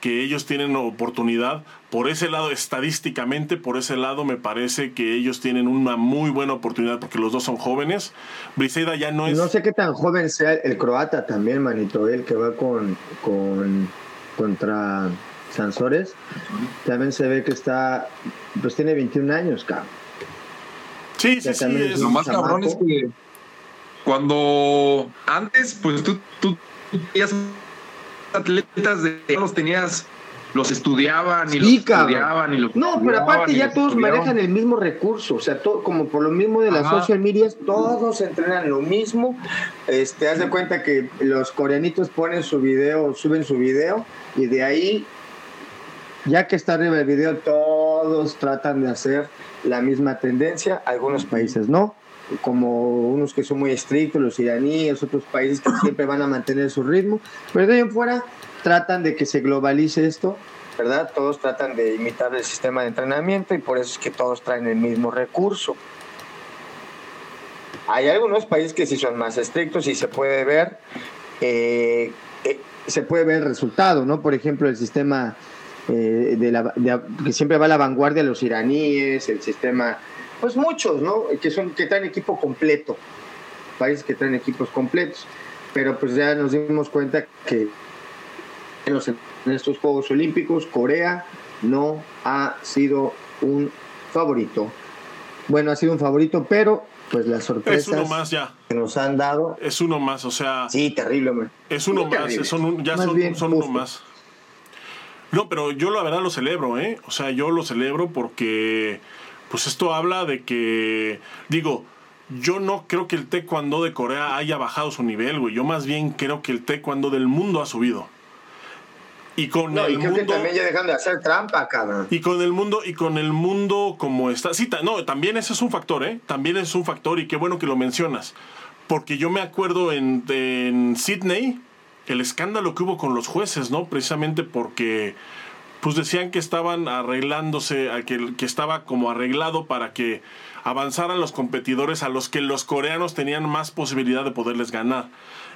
que ellos tienen oportunidad. Por ese lado, estadísticamente, por ese lado me parece que ellos tienen una muy buena oportunidad porque los dos son jóvenes. Briseida ya no es... No sé qué tan joven sea el, el croata también, manito, el que va con, con contra Sansores. También se ve que está... Pues tiene veintiún años, cabrón. Sí, sí, sí. Es lo más cabrón es que cuando antes, pues tú, tú, tú tenías... atletas de los tenías, los estudiaban y los estudiaban y los no, pero aparte ya todos manejan el mismo recurso, o sea, todo, como por lo mismo de las Ajá. social medias, todos entrenan lo mismo, este, haz de cuenta que los coreanitos ponen su video, suben su video y de ahí, ya que está arriba el video, todos tratan de hacer la misma tendencia, algunos países no, como unos que son muy estrictos, los iraníes, otros países que siempre van a mantener su ritmo, pero de ahí en fuera tratan de que se globalice esto, ¿verdad? Todos tratan de imitar el sistema de entrenamiento y por eso es que todos traen el mismo recurso. Hay algunos países que sí son más estrictos y se puede ver eh, eh, se puede ver el resultado, ¿no? Por ejemplo, el sistema eh, de la, de, que siempre va a la vanguardia los iraníes, el sistema... Pues muchos, ¿no? Que son, que traen equipo completo. Países que traen equipos completos. Pero pues ya nos dimos cuenta que en, los, en estos Juegos Olímpicos Corea no ha sido un favorito. Bueno, ha sido un favorito, pero pues las sorpresas es uno más ya. que nos han dado. Es uno más, o sea... Sí, terrible, man. Es uno Muy más, son un, ya más son, bien, son uno más. No, pero yo la verdad lo celebro, ¿eh? O sea, yo lo celebro porque... Pues esto habla de que, digo, yo no creo que el taekwondo de Corea haya bajado su nivel, güey. Yo más bien creo que el taekwondo del mundo ha subido. Y con no, el y creo mundo que también ya dejan de hacer trampa, cabrón. Y con el mundo y con el mundo como está, sí, no, también ese es un factor, ¿eh? También es un factor y qué bueno que lo mencionas, porque yo me acuerdo en en Sydney el escándalo que hubo con los jueces, ¿no? Precisamente porque pues decían que estaban arreglándose, que, que estaba como arreglado para que avanzaran los competidores a los que los coreanos tenían más posibilidad de poderles ganar.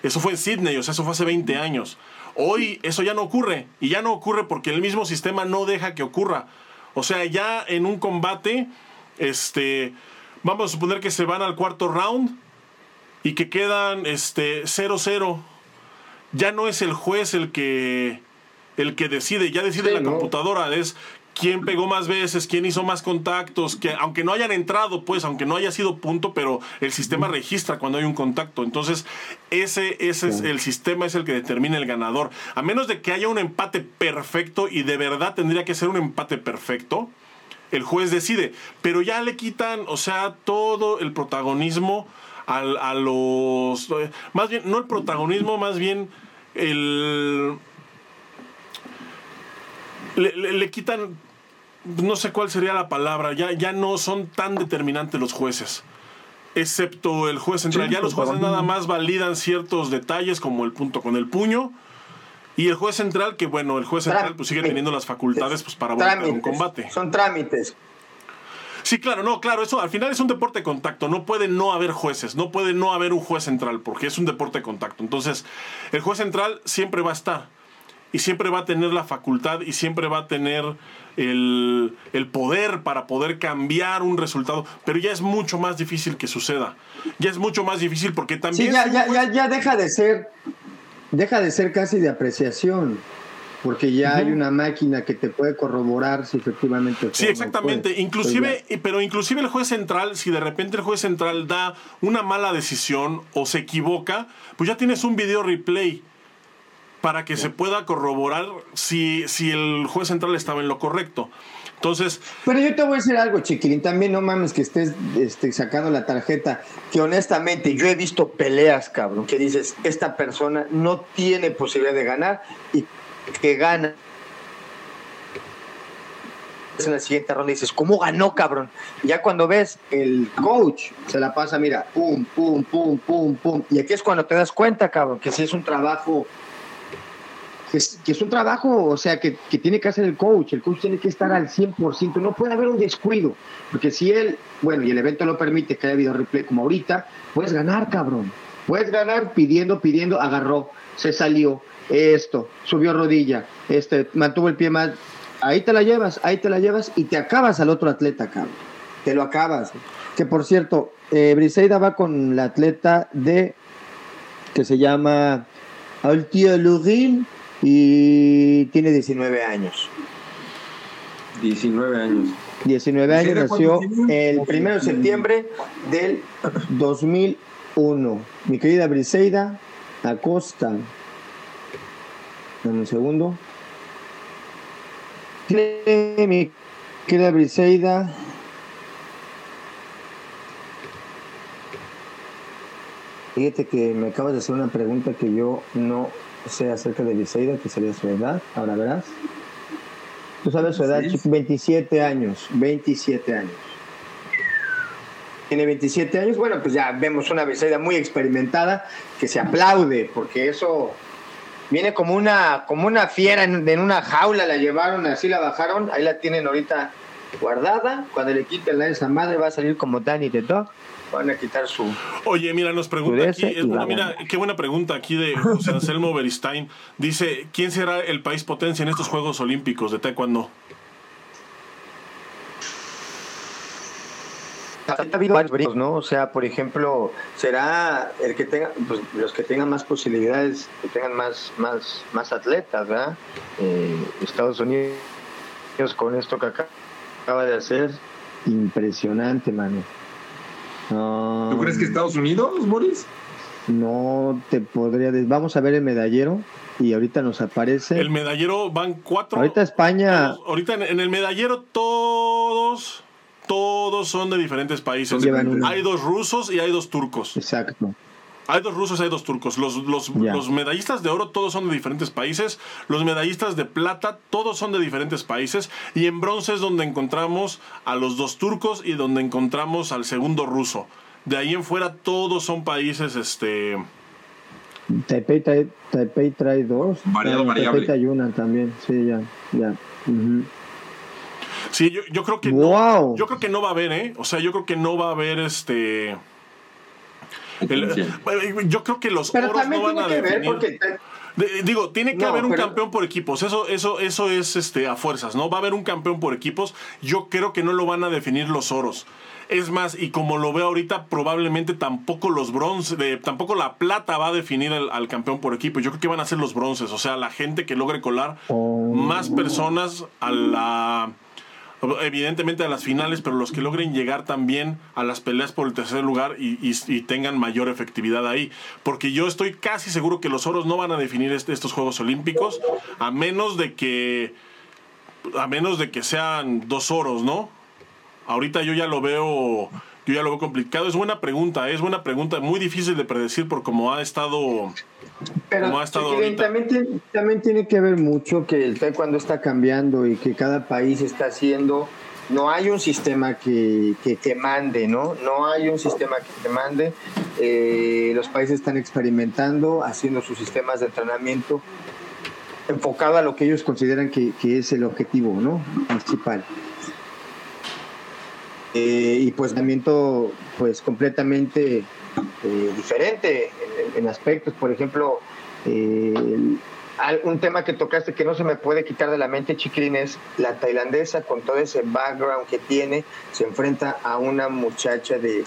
Eso fue en Sydney, o sea, eso fue hace veinte años. Hoy eso ya no ocurre, y ya no ocurre porque el mismo sistema no deja que ocurra. O sea, ya en un combate, este, vamos a suponer que se van al cuarto round y que quedan este, cero cero. Ya no es el juez el que... el que decide, ya decide sí, la no. computadora, es quién pegó más veces, quién hizo más contactos, que aunque no hayan entrado, pues, aunque no haya sido punto, pero el sistema registra cuando hay un contacto. Entonces, ese, ese sí. es el sistema, es el que determina el ganador. A menos de que haya un empate perfecto, y de verdad tendría que ser un empate perfecto, el juez decide. Pero ya le quitan, o sea, todo el protagonismo al, a los... Más bien, no el protagonismo, más bien el... Le, le, le quitan, no sé cuál sería la palabra, ya, ya no son tan determinantes los jueces, excepto el juez central. Ya los jueces nada más validan ciertos detalles como el punto con el puño y el juez central, que bueno, el juez central pues sigue teniendo las facultades pues para volver a un combate. Son trámites. Sí, claro, no, claro, eso al final es un deporte de contacto, no puede no haber jueces, no puede no haber un juez central porque es un deporte de contacto. Entonces, el juez central siempre va a estar. Y siempre va a tener la facultad y siempre va a tener el, el poder para poder cambiar un resultado. Pero ya es mucho más difícil que suceda. Ya es mucho más difícil porque también... Sí, ya, ya, ya, ya deja de ser, deja de ser casi de apreciación. Porque ya uh-huh. hay una máquina que te puede corroborar si efectivamente... Sí, exactamente. Inclusive, pero inclusive el juez central, si de repente el juez central da una mala decisión o se equivoca, pues ya tienes un video replay para que sí. se pueda corroborar si, si el juez central estaba en lo correcto. Entonces... Pero yo te voy a decir algo, Chiquilín, también no mames que estés este, sacando la tarjeta, que honestamente yo he visto peleas, cabrón, que dices, esta persona no tiene posibilidad de ganar y que gana. En la siguiente ronda dices, ¿cómo ganó, cabrón? Ya cuando ves el coach se la pasa, mira, pum, pum, pum, pum, pum, y aquí es cuando te das cuenta, cabrón, que si es un trabajo... Que es, que es un trabajo, o sea, que, que tiene que hacer el coach. El coach tiene que estar al cien por ciento. No puede haber un descuido. Porque si él, bueno, y el evento lo permite, que haya video replay como ahorita, puedes ganar, cabrón. Puedes ganar pidiendo, pidiendo, agarró, se salió. esto, subió rodilla, este, mantuvo el pie más, ahí te la llevas, ahí te la llevas y te acabas al otro atleta, cabrón. Te lo acabas. Que por cierto, eh, Briseida va con la atleta de, que se llama Altia Lurin y tiene diecinueve años. diecinueve años. diecinueve años, nació el primero de septiembre del dos mil uno. Mi querida Briseida Acosta. Dame un segundo. Tiene mi querida Briseida. Fíjate que me acabas de hacer una pregunta que yo no sé acerca de Briseida, que sería su edad, ahora verás. Tú sabes su edad, chico, veintisiete años, veintisiete años. Tiene veintisiete años, bueno, pues ya vemos una Briseida muy experimentada que se aplaude, porque eso viene como una, como una fiera en, en una jaula, la llevaron, así la bajaron, ahí la tienen ahorita guardada, cuando le quiten la esa madre va a salir como Danny the Dog. Van a quitar su... Oye, mira, nos pregunta aquí... Es una, mira, qué buena pregunta aquí de José Anselmo Beristain. Dice, ¿quién será el país potencia en estos Juegos Olímpicos de Taekwondo? Ha habido varios brincos, ¿no? O sea, por ejemplo, será el que tenga... Pues, los que tengan más posibilidades, que tengan más, más, más atletas, ¿verdad? Eh, Estados Unidos, con esto que acaba de hacer, impresionante, mano. No. ¿Tú crees que Estados Unidos, Boris? No te podría decir. Vamos a ver el medallero y ahorita nos aparece. El medallero van cuatro. Ahorita España. Todos, ahorita en el medallero todos, todos son de diferentes países. Hay dos rusos y hay dos turcos. Exacto. Hay dos rusos, hay dos turcos. Los, los, los medallistas de oro todos son de diferentes países. Los medallistas de plata todos son de diferentes países. Y en bronce es donde encontramos a los dos turcos y donde encontramos al segundo ruso. De ahí en fuera todos son países... este Taipei, Taipei, Taipei trae dos. Variado, variable. Taipei trae una también. Sí, ya, ya. Uh-huh. Sí, yo, yo creo que... Wow. No, yo creo que no va a haber, ¿eh? O sea, yo creo que no va a haber este... El, yo creo que los pero oros no van a definir porque... de, digo, tiene que no, haber un pero... campeón por equipos, eso, eso, eso es este, a fuerzas, ¿no? Va a haber un campeón por equipos, yo creo que no lo van a definir los oros, es más, y como lo veo ahorita, probablemente tampoco los bronces, eh, tampoco la plata va a definir al, al campeón por equipo, yo creo que van a ser los bronces, o sea, la gente que logre colar oh. más personas a la... evidentemente a las finales, pero los que logren llegar también a las peleas por el tercer lugar y, y, y tengan mayor efectividad ahí, porque yo estoy casi seguro que los oros no van a definir este, estos Juegos Olímpicos, a menos de que a menos de que sean dos oros, ¿no? Ahorita yo ya lo veo yo ya lo veo complicado. Es buena pregunta, es buena pregunta, muy difícil de predecir por cómo ha estado, pero cómo ha estado también, también tiene que ver mucho que el taekwondo está cambiando y que cada país está haciendo, no hay un sistema que, que te mande, ¿no? No hay un sistema que te mande, eh, los países están experimentando, haciendo sus sistemas de entrenamiento enfocado a lo que ellos consideran que, que es el objetivo, ¿no? Principal. Eh, y pues entrenamiento pues completamente eh, diferente en, en aspectos, por ejemplo, eh, un tema que tocaste que no se me puede quitar de la mente, Chiquirín, es la tailandesa, con todo ese background que tiene, se enfrenta a una muchacha de,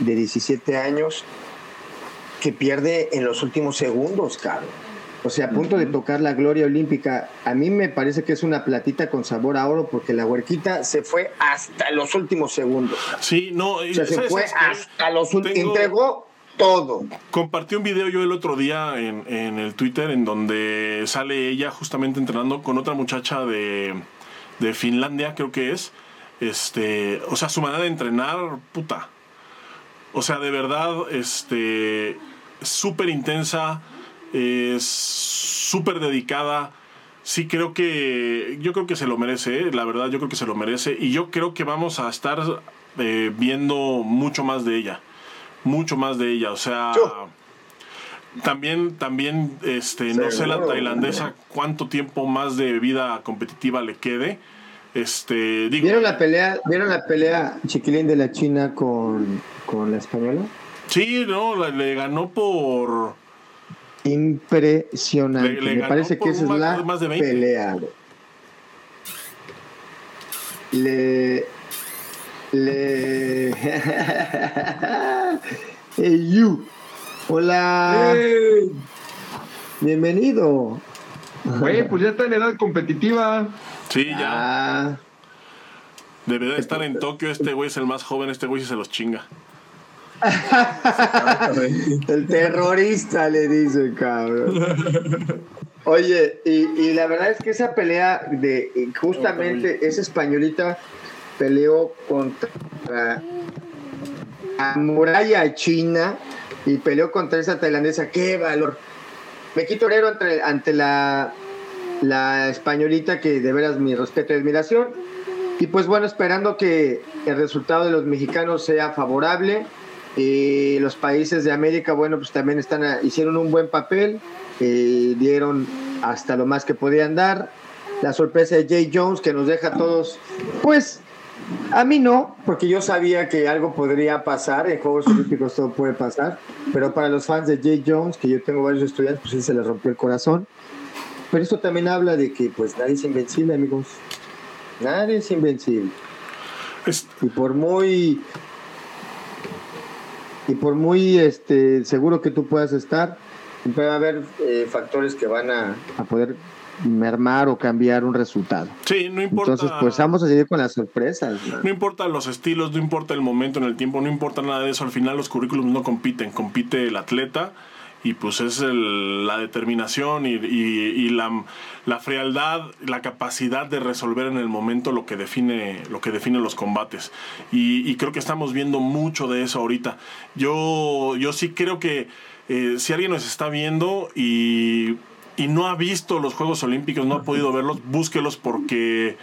de diecisiete años que pierde en los últimos segundos, cabrón. O sea, a punto de tocar la gloria olímpica. A mí me parece que es una platita con sabor a oro, porque la huerquita se fue hasta los últimos segundos. Sí, no. O sea, se fue hasta los últimos. Entregó todo. Compartí un video yo el otro día en, en el Twitter, en donde sale ella justamente entrenando con otra muchacha de, de Finlandia, creo que es. Este, o sea, su manera de entrenar, puta. O sea, de verdad, este, súper intensa. Es súper dedicada. Sí, creo que yo creo que se lo merece, ¿eh? La verdad, yo creo que se lo merece. Y yo creo que vamos a estar eh, viendo mucho más de ella. Mucho más de ella. O sea, también, también este, no sé la tailandesa cuánto tiempo más de vida competitiva le quede. Este, digo, ¿Vieron la pelea, ¿vieron la pelea Chiquilín de la China con, con la española? Sí, no, le ganó por... Impresionante. Le, le Me parece que esa es la pelea. Le... Le... Hey, you. Hola. Hey. Bienvenido. Güey, pues ya está en edad competitiva. Sí, ya. Ah. Debería estar en Tokio. Este güey es el más joven. Este güey se los chinga. El terrorista le dice, cabrón. Oye, y, y la verdad es que esa pelea de justamente esa españolita peleó contra la muralla china y peleó contra esa tailandesa. ¡Qué valor! Me quito orero ante, ante la, la españolita, que de veras mi respeto y admiración. Y pues bueno, esperando que el resultado de los mexicanos sea favorable. Eh, los países de América, bueno, pues también están, hicieron un buen papel, eh, dieron hasta lo más que podían dar. La sorpresa de Jay Jones, que nos deja a todos, pues a mí no, porque yo sabía que algo podría pasar en Juegos Olímpicos, todo puede pasar, pero para los fans de Jay Jones, que yo tengo varios estudiantes, pues sí se les rompió el corazón. Pero esto también habla de que pues nadie es invencible, amigos, nadie es invencible. Y por muy Y por muy este, seguro que tú puedas estar, siempre va a haber eh, factores que van a, a poder mermar o cambiar un resultado. Sí, no importa. Entonces, pues vamos a seguir con las sorpresas, ¿no? No importa los estilos, no importa el momento en el tiempo, no importa nada de eso. Al final los currículums no compiten, compite el atleta. Y pues es el, la determinación y, y, y la, la frialdad, la capacidad de resolver en el momento lo que define, lo que define los combates. Y, y creo que estamos viendo mucho de eso ahorita. Yo, yo sí creo que eh, si alguien nos está viendo y, y no ha visto los Juegos Olímpicos, no ha podido verlos, búsquelos porque...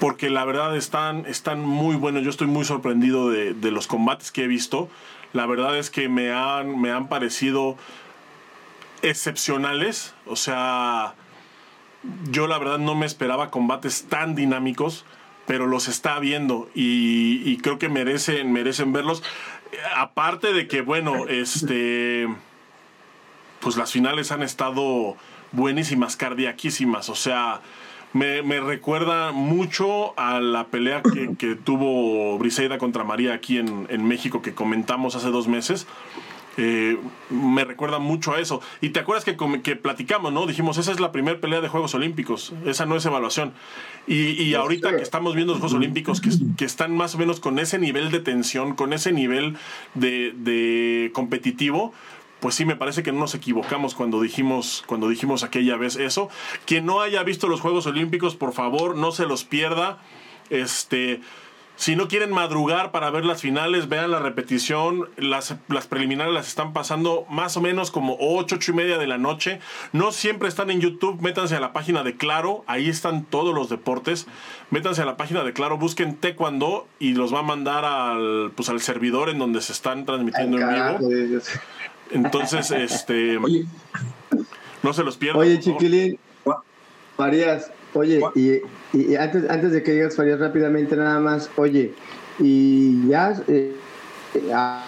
Porque la verdad están, están muy buenos. Yo estoy muy sorprendido de, de los combates que he visto. La verdad es que me han, me han parecido excepcionales. O sea, yo la verdad no me esperaba combates tan dinámicos, pero los está viendo y, y creo que merecen, merecen verlos. Aparte de que, bueno, este, pues las finales han estado buenísimas, cardiaquísimas. O sea... Me, me recuerda mucho a la pelea que, que tuvo Briseida contra María aquí en, en México, que comentamos hace dos meses. Eh, me recuerda mucho a eso. Y te acuerdas que, que platicamos, ¿no? Dijimos, esa es la primera pelea de Juegos Olímpicos. Esa no es evaluación. Y, y ahorita que estamos viendo los Juegos Olímpicos, que, que están más o menos con ese nivel de tensión, con ese nivel de, de competitivo... Pues sí, me parece que no nos equivocamos cuando dijimos, cuando dijimos aquella vez eso. Quien no haya visto los Juegos Olímpicos, por favor, no se los pierda. Este, si no quieren madrugar para ver las finales, vean la repetición. Las, las preliminares las están pasando más o menos como ocho, ocho y media de la noche. No siempre están en YouTube. Métanse a la página de Claro. Ahí están todos los deportes. Métanse a la página de Claro. Busquen Taekwondo y los va a mandar al, pues, al servidor en donde se están transmitiendo en vivo. Entonces, este, oye, no se los pierdan. Oye, chiquilín, Farías, oye, y, y antes, antes de que digas, Farías, rápidamente nada más, oye, y ya eh, a,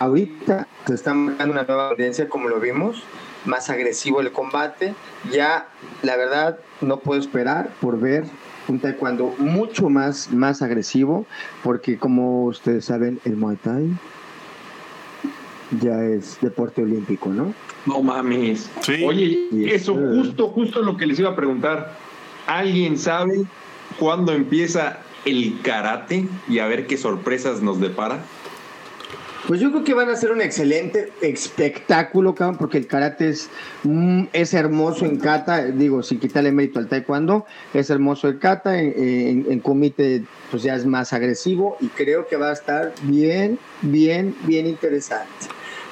ahorita se está marcando una nueva audiencia, como lo vimos, más agresivo el combate. Ya, la verdad, no puedo esperar por ver un taekwondo mucho más, más agresivo, porque como ustedes saben, el Muay Thai ya es deporte olímpico, ¿no? No mames. Sí. Oye, eso justo, justo lo que les iba a preguntar. ¿Alguien sabe cuándo empieza el karate y a ver qué sorpresas nos depara? Pues yo creo que van a ser un excelente espectáculo, cabrón, porque el karate es, es hermoso en kata, digo, sin quitarle mérito al taekwondo, es hermoso el kata, en, en, en kumite pues ya es más agresivo y creo que va a estar bien, bien, bien interesante.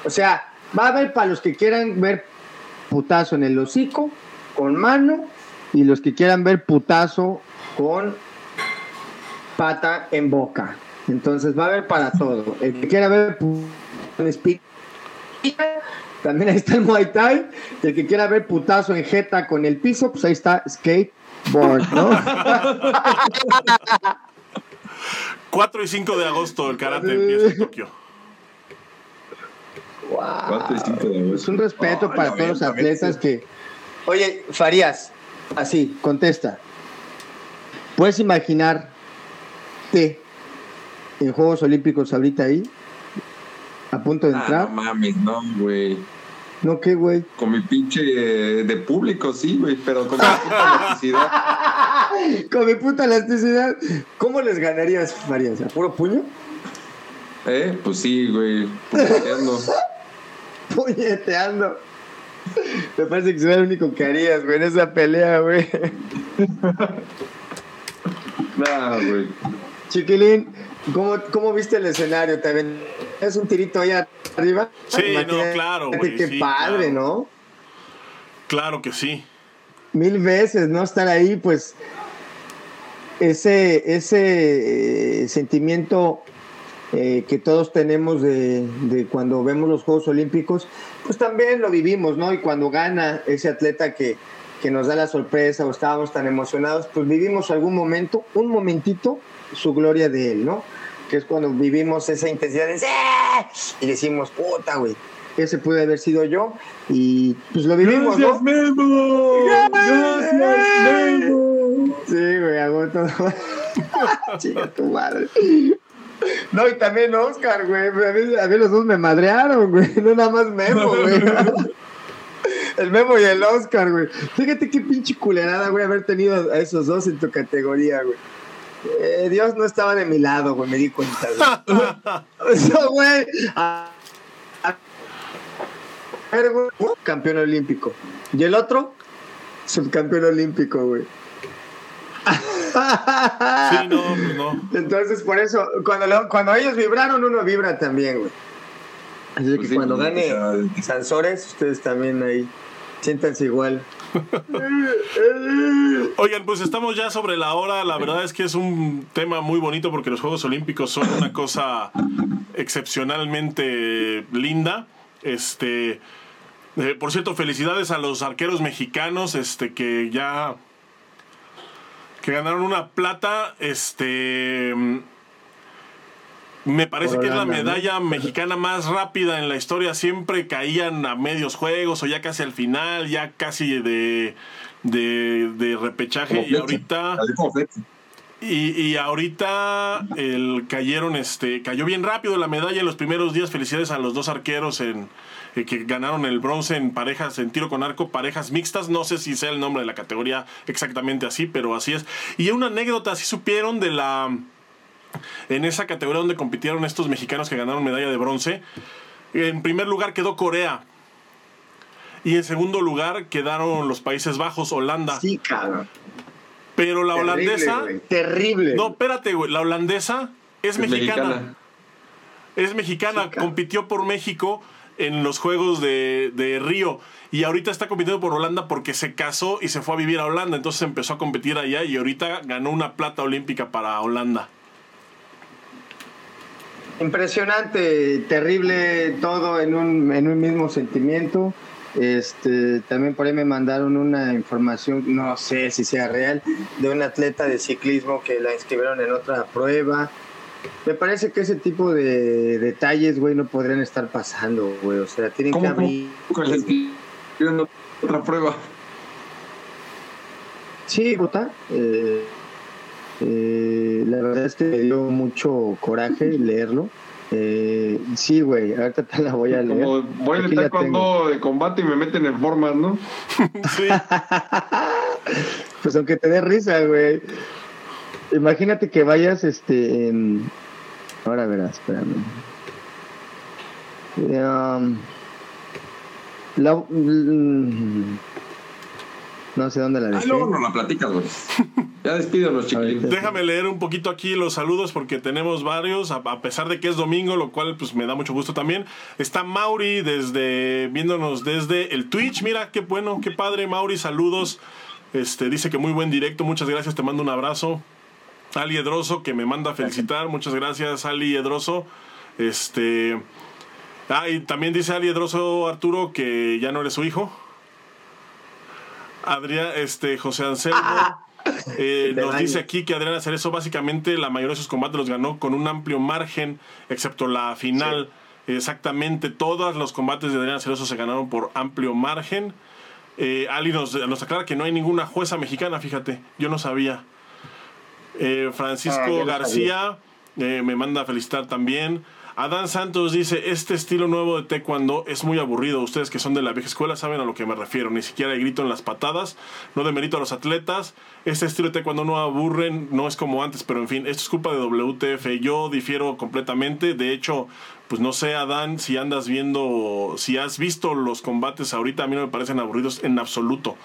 O sea, va a haber para los que quieran ver putazo en el hocico, con mano, y los que quieran ver putazo con pata en boca. Entonces va a haber para todo. El que quiera ver putazo en espina, también ahí está el Muay Thai. El que quiera ver putazo en jeta con el piso, pues ahí está Skateboard, ¿no? cuatro y cinco de agosto el karate empieza en Tokio. Wow. Es un respeto oh, para no, todos los atletas que... Oye, Farías, así, contesta. ¿Puedes imaginarte en Juegos Olímpicos ahorita ahí? A punto de ah, entrar. No mames, no, güey. No, ¿qué, güey? Con mi pinche eh, de público, sí, güey, pero con mi puta elasticidad. Con mi puta elasticidad. ¿Cómo les ganarías, María? ¿A puro puño? Eh, pues sí, güey. Puñeteando. Puñeteando. Me parece que soy el único que harías, güey, en esa pelea, güey. Nah, güey. Chiquilín, ¿cómo, ¿cómo viste el escenario? ¿Te aventas un tirito allá arriba? Sí, imagínate, no, claro, güey. Qué sí, padre, claro. ¿No? Claro que sí. Mil veces, ¿no? Estar ahí, pues, ese, ese sentimiento eh, que todos tenemos de, de cuando vemos los Juegos Olímpicos, pues también lo vivimos, ¿no? Y cuando gana ese atleta que, que nos da la sorpresa o estábamos tan emocionados, pues vivimos algún momento, un momentito, su gloria de él, ¿no? Que es cuando vivimos esa intensidad de... y decimos, puta, güey, ese puede haber sido yo, y pues lo vivimos. ¡Gracias, ¿no? Memo! ¡Gracias, Memo! Sí, güey, hago todo. Chica, tu madre. No, y también Oscar, güey. A mí, a mí los dos me madrearon, güey. No nada más Memo, güey. El Memo y el Oscar, güey. Fíjate qué pinche culerada, güey, haber tenido a esos dos en tu categoría, güey. Eh, Dios no estaba de mi lado, güey, me di cuenta. Eso, güey. A, a, campeón olímpico. Y el otro, subcampeón olímpico, güey. Sí, no, no. Entonces, por eso, cuando, lo, cuando ellos vibraron, uno vibra también, güey. Así pues que sí, cuando no, gane no. Sansores, ustedes también ahí. Siéntanse igual. Oigan, pues estamos ya sobre la hora. La verdad es que es un tema muy bonito porque los Juegos Olímpicos son una cosa excepcionalmente linda. Este, eh, por cierto, felicidades a los arqueros mexicanos, este, que ya que ganaron una plata. Este, me parece Hola, que es la medalla mexicana más rápida en la historia. Siempre caían a medios juegos o ya casi al final, ya casi de, de, de repechaje. Y ahorita, y, y ahorita el, cayeron, este, cayó bien rápido la medalla en los primeros días. Felicidades a los dos arqueros en, eh, que ganaron el bronce en parejas, en tiro con arco, parejas mixtas. No sé si sea el nombre de la categoría exactamente así, pero así es. Y una anécdota, ¿sí supieron de la... en esa categoría donde compitieron estos mexicanos que ganaron medalla de bronce? En primer lugar quedó Corea y en segundo lugar quedaron los Países Bajos, Holanda. Sí, cabrón. Pero la terrible, holandesa... Wey. Terrible. No, espérate, güey. La holandesa es, es mexicana. mexicana. Es mexicana. Sí, compitió por México en los Juegos de, de Río. Y ahorita está compitiendo por Holanda porque se casó y se fue a vivir a Holanda. Entonces empezó a competir allá y ahorita ganó una plata olímpica para Holanda. Impresionante, terrible, todo en un en un mismo sentimiento. Este, también por ahí me mandaron una información, no sé si sea real, de un atleta de ciclismo que la inscribieron en otra prueba. Me parece que ese tipo de detalles, güey, no podrían estar pasando, güey. O sea, tienen que abrir. ¿Cómo que la inscribieron en otra prueba? Sí, vota. Eh... Eh, la verdad es que me dio mucho coraje leerlo. Eh, sí, güey, ahorita te la voy a leer. Como voy en taekwondo de combate y me meten en formas, ¿no? Sí. Pues aunque te dé risa, güey. Imagínate que vayas, este, en... ahora verás, espérame. Um, la... No sé dónde la dejé. Ah, luego nos la platicas, güey. Ya despídenos, chiquilín. Déjame leer un poquito aquí los saludos porque tenemos varios, a pesar de que es domingo, lo cual pues me da mucho gusto también. Está Mauri desde viéndonos desde el Twitch. Mira, qué bueno, qué padre, Mauri, saludos. Este, dice que muy buen directo, muchas gracias, te mando un abrazo. Ali Edroso, que me manda a felicitar, muchas gracias, Ali Edroso. Este, ah, y también dice Ali Edroso, Arturo, que ya no eres su hijo. Adrián, este, José Anselmo eh, nos daño. Dice aquí que Adriana Cerezo básicamente la mayoría de sus combates los ganó con un amplio margen, excepto la final. Sí. Exactamente, todos los combates de Adriana Cerezo se ganaron por amplio margen. Eh, Ali nos, nos aclara que no hay ninguna jueza mexicana, fíjate, yo no sabía. Eh, Francisco ah, García eh, me manda a felicitar también. Adán Santos dice, este estilo nuevo de taekwondo es muy aburrido. Ustedes que son de la vieja escuela saben a lo que me refiero. Ni siquiera hay grito en las patadas. No demerito a los atletas. Este estilo de taekwondo no aburren, no es como antes. Pero en fin, esto es culpa de W T F. Yo difiero completamente. De hecho, pues no sé, Adán, si andas viendo, si has visto los combates ahorita, a mí no me parecen aburridos en absoluto.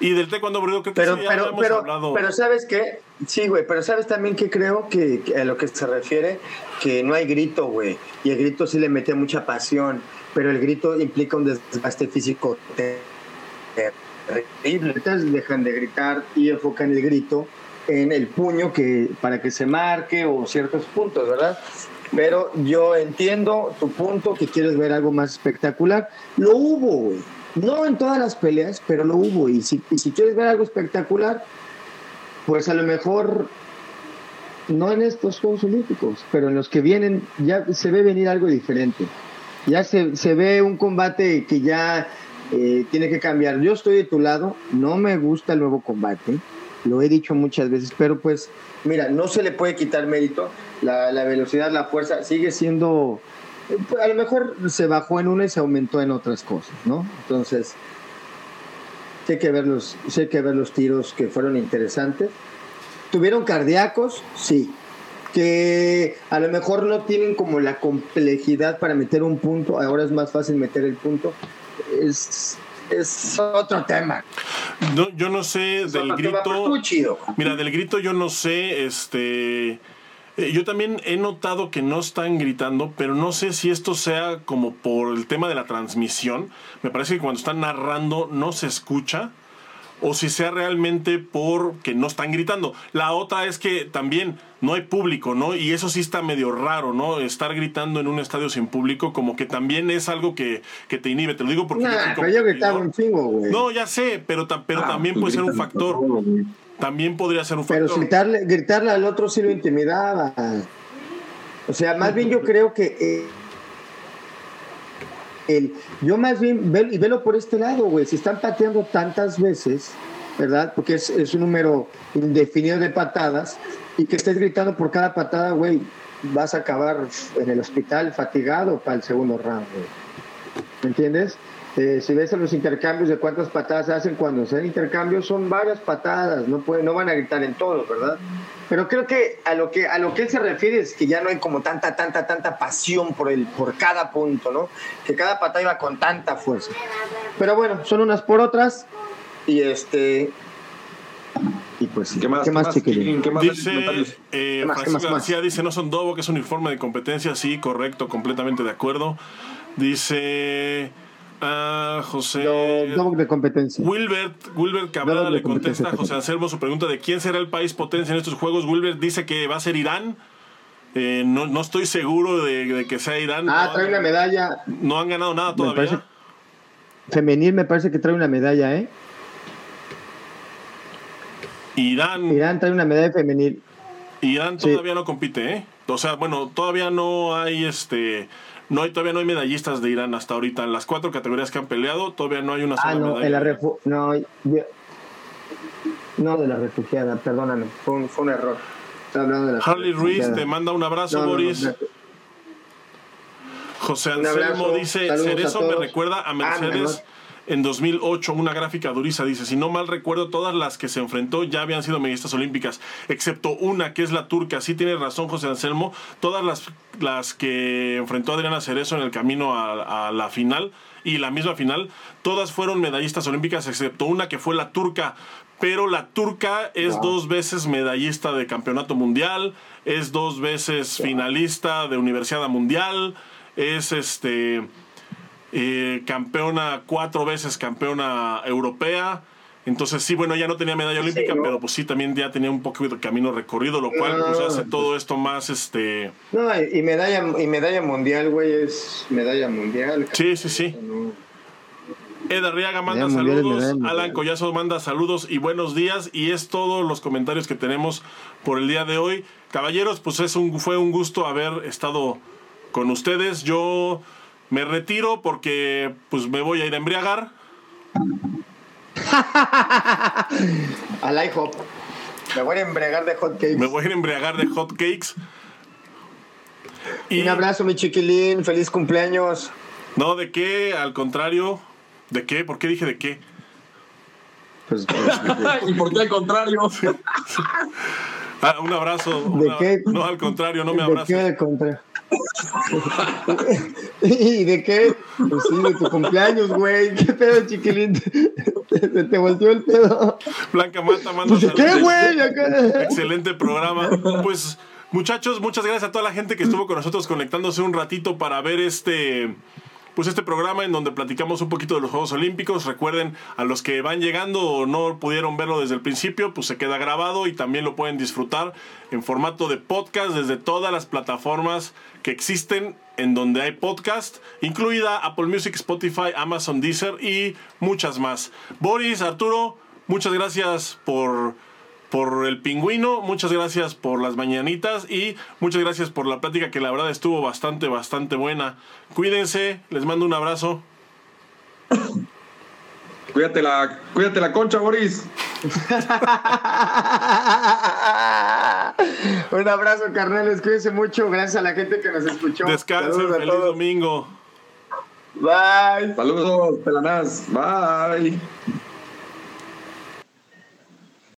Y del taekwondo aburrido creo que pero, sí, ya pero, hemos pero, hablado. Pero ¿sabes qué? Sí, güey, pero ¿sabes también qué creo? Que, que a lo que se refiere, que no hay grito, güey. Y el grito sí le mete mucha pasión, pero el grito implica un desgaste físico terrible. Entonces dejan de gritar y enfocan el grito en el puño que para que se marque o ciertos puntos, ¿verdad? Pero yo entiendo tu punto, que quieres ver algo más espectacular. Lo hubo, güey. No en todas las peleas, pero lo hubo. Y si, y si quieres ver algo espectacular, pues a lo mejor no en estos Juegos Olímpicos, pero en los que vienen ya se ve venir algo diferente. Ya se, se ve un combate que ya eh, tiene que cambiar. Yo estoy de tu lado, no me gusta el nuevo combate. Lo he dicho muchas veces, pero pues, mira, no se le puede quitar mérito. La, la velocidad, la fuerza, sigue siendo... A lo mejor se bajó en una y se aumentó en otras cosas, ¿no? Entonces, hay que ver los, hay que ver los tiros que fueron interesantes. ¿Tuvieron cardíacos? Sí. Que a lo mejor no tienen como la complejidad para meter un punto. Ahora es más fácil meter el punto. Es... es otro tema. No, yo no sé es del grito. Mira, del grito yo no sé, este... Yo también he notado que no están gritando, pero no sé si esto sea como por el tema de la transmisión. Me parece que cuando están narrando no se escucha, o si sea realmente porque no están gritando. La otra es que también no hay público, ¿no? Y eso sí está medio raro, ¿no? Estar gritando en un estadio sin público como que también es algo que, que te inhibe. Te lo digo porque... Nah, yo pero yo gritaba un chingo, güey. No, ya sé, pero, pero ah, también puede ser un factor... También podría ser un factor. Pero gritarle, gritarle al otro sí lo intimidaba. O sea, más bien yo creo que eh, el, yo más bien ve, y velo por este lado, güey. Si están pateando tantas veces, ¿verdad? Porque es, es un número indefinido de patadas, y que estés gritando por cada patada, güey, vas a acabar en el hospital fatigado para el segundo round, güey. ¿Me entiendes? Eh, si ves a los intercambios de cuántas patadas hacen, cuando se hacen intercambios son varias patadas, no pueden, no van a gritar en todos, ¿verdad? Pero creo que a lo que a lo que él se refiere es que ya no hay como tanta tanta tanta pasión por el por cada punto, ¿no? Que cada patada iba con tanta fuerza. Pero bueno, son unas por otras y este y pues ¿qué más, ¿qué más, ¿qué más, ¿qué más dice eh, Francisco García? Dice, no son dobo, que es un uniforme de competencia. Sí, correcto, completamente de acuerdo. Dice Ah, José no, de competencia. Wilbert, Wilbert Cabrera no, le contesta a José Anselmo su pregunta de quién será el país potencia en estos juegos. Wilbert dice que va a ser Irán. eh, no, no estoy seguro de, de que sea Irán. Ah, no, trae una medalla. No han ganado nada todavía, me parece, femenil, me parece que trae una medalla, ¿eh? Irán Irán trae una medalla femenil. Irán todavía sí. no compite, ¿eh? O sea, bueno, todavía no hay este... No hay, todavía no hay medallistas de Irán hasta ahorita. En las cuatro categorías que han peleado, todavía no hay una sola ah, no, medalla. En la refu- no, yo, no, de la refugiada, perdóname. Fue un, fue un error. Hablando de la Harley refugiada. Ruiz te manda un abrazo, no, Boris. No, no, no. José Anselmo dice, Cerezo me recuerda a Mercedes ah, en dos mil ocho, una gráfica duriza. Dice, si no mal recuerdo, todas las que se enfrentó ya habían sido medallistas olímpicas, excepto una, que es la turca. Sí tiene razón, José Anselmo. Todas las... las que enfrentó Adriana Cerezo en el camino a, a la final y la misma final, todas fueron medallistas olímpicas excepto una, que fue la turca. Pero la turca es wow. dos veces medallista de campeonato mundial, es dos veces wow. finalista de universidad mundial, es este eh, campeona, cuatro veces campeona europea. Entonces sí, bueno, ya no tenía medalla olímpica, sí, ¿no? Pero pues sí, también ya tenía un poco de camino recorrido, lo cual no, pues, hace todo esto más, este... No, y medalla, y medalla mundial, güey, es medalla mundial. Sí, sí, sí. No. Ed Arriaga manda mundial, saludos, Alan Collazo manda saludos y buenos días, y es todos los comentarios que tenemos por el día de hoy. Caballeros, pues es un, fue un gusto haber estado... con ustedes. Yo me retiro porque pues me voy a ir a embriagar. A la IHOP. Me voy a embriagar de hotcakes. Me voy a embriagar de hotcakes. Y... Un abrazo, mi chiquilín. Feliz cumpleaños. No, ¿de qué? Al contrario. ¿De qué? ¿Por qué dije de qué? Pues, pues, ¿y por qué al contrario? Ah, un abrazo. ¿De una... qué? No, al contrario, no me abrazo. ¿De qué al contrario? ¿Y de qué? Pues sí, de tu cumpleaños, güey. ¿Qué pedo, chiquilín? Se te volteó el pedo. Blanca Mata, manda saludos. ¿Qué, güey? Excelente programa. Pues, muchachos, muchas gracias a toda la gente que estuvo con nosotros conectándose un ratito para ver este... pues este programa en donde platicamos un poquito de los Juegos Olímpicos. Recuerden, a los que van llegando o no pudieron verlo desde el principio, pues se queda grabado y también lo pueden disfrutar en formato de podcast desde todas las plataformas que existen en donde hay podcast, incluida Apple Music, Spotify, Amazon, Deezer y muchas más. Boris, Arturo, muchas gracias por... por el pingüino, muchas gracias por las mañanitas y muchas gracias por la plática que la verdad estuvo bastante, bastante buena. Cuídense, les mando un abrazo. Cuídate la, cuídate la concha, Boris. Un abrazo, carnales, cuídense mucho. Gracias a la gente que nos escuchó. Descansen, feliz todos. Domingo. Bye. Saludos, pelanás. Bye.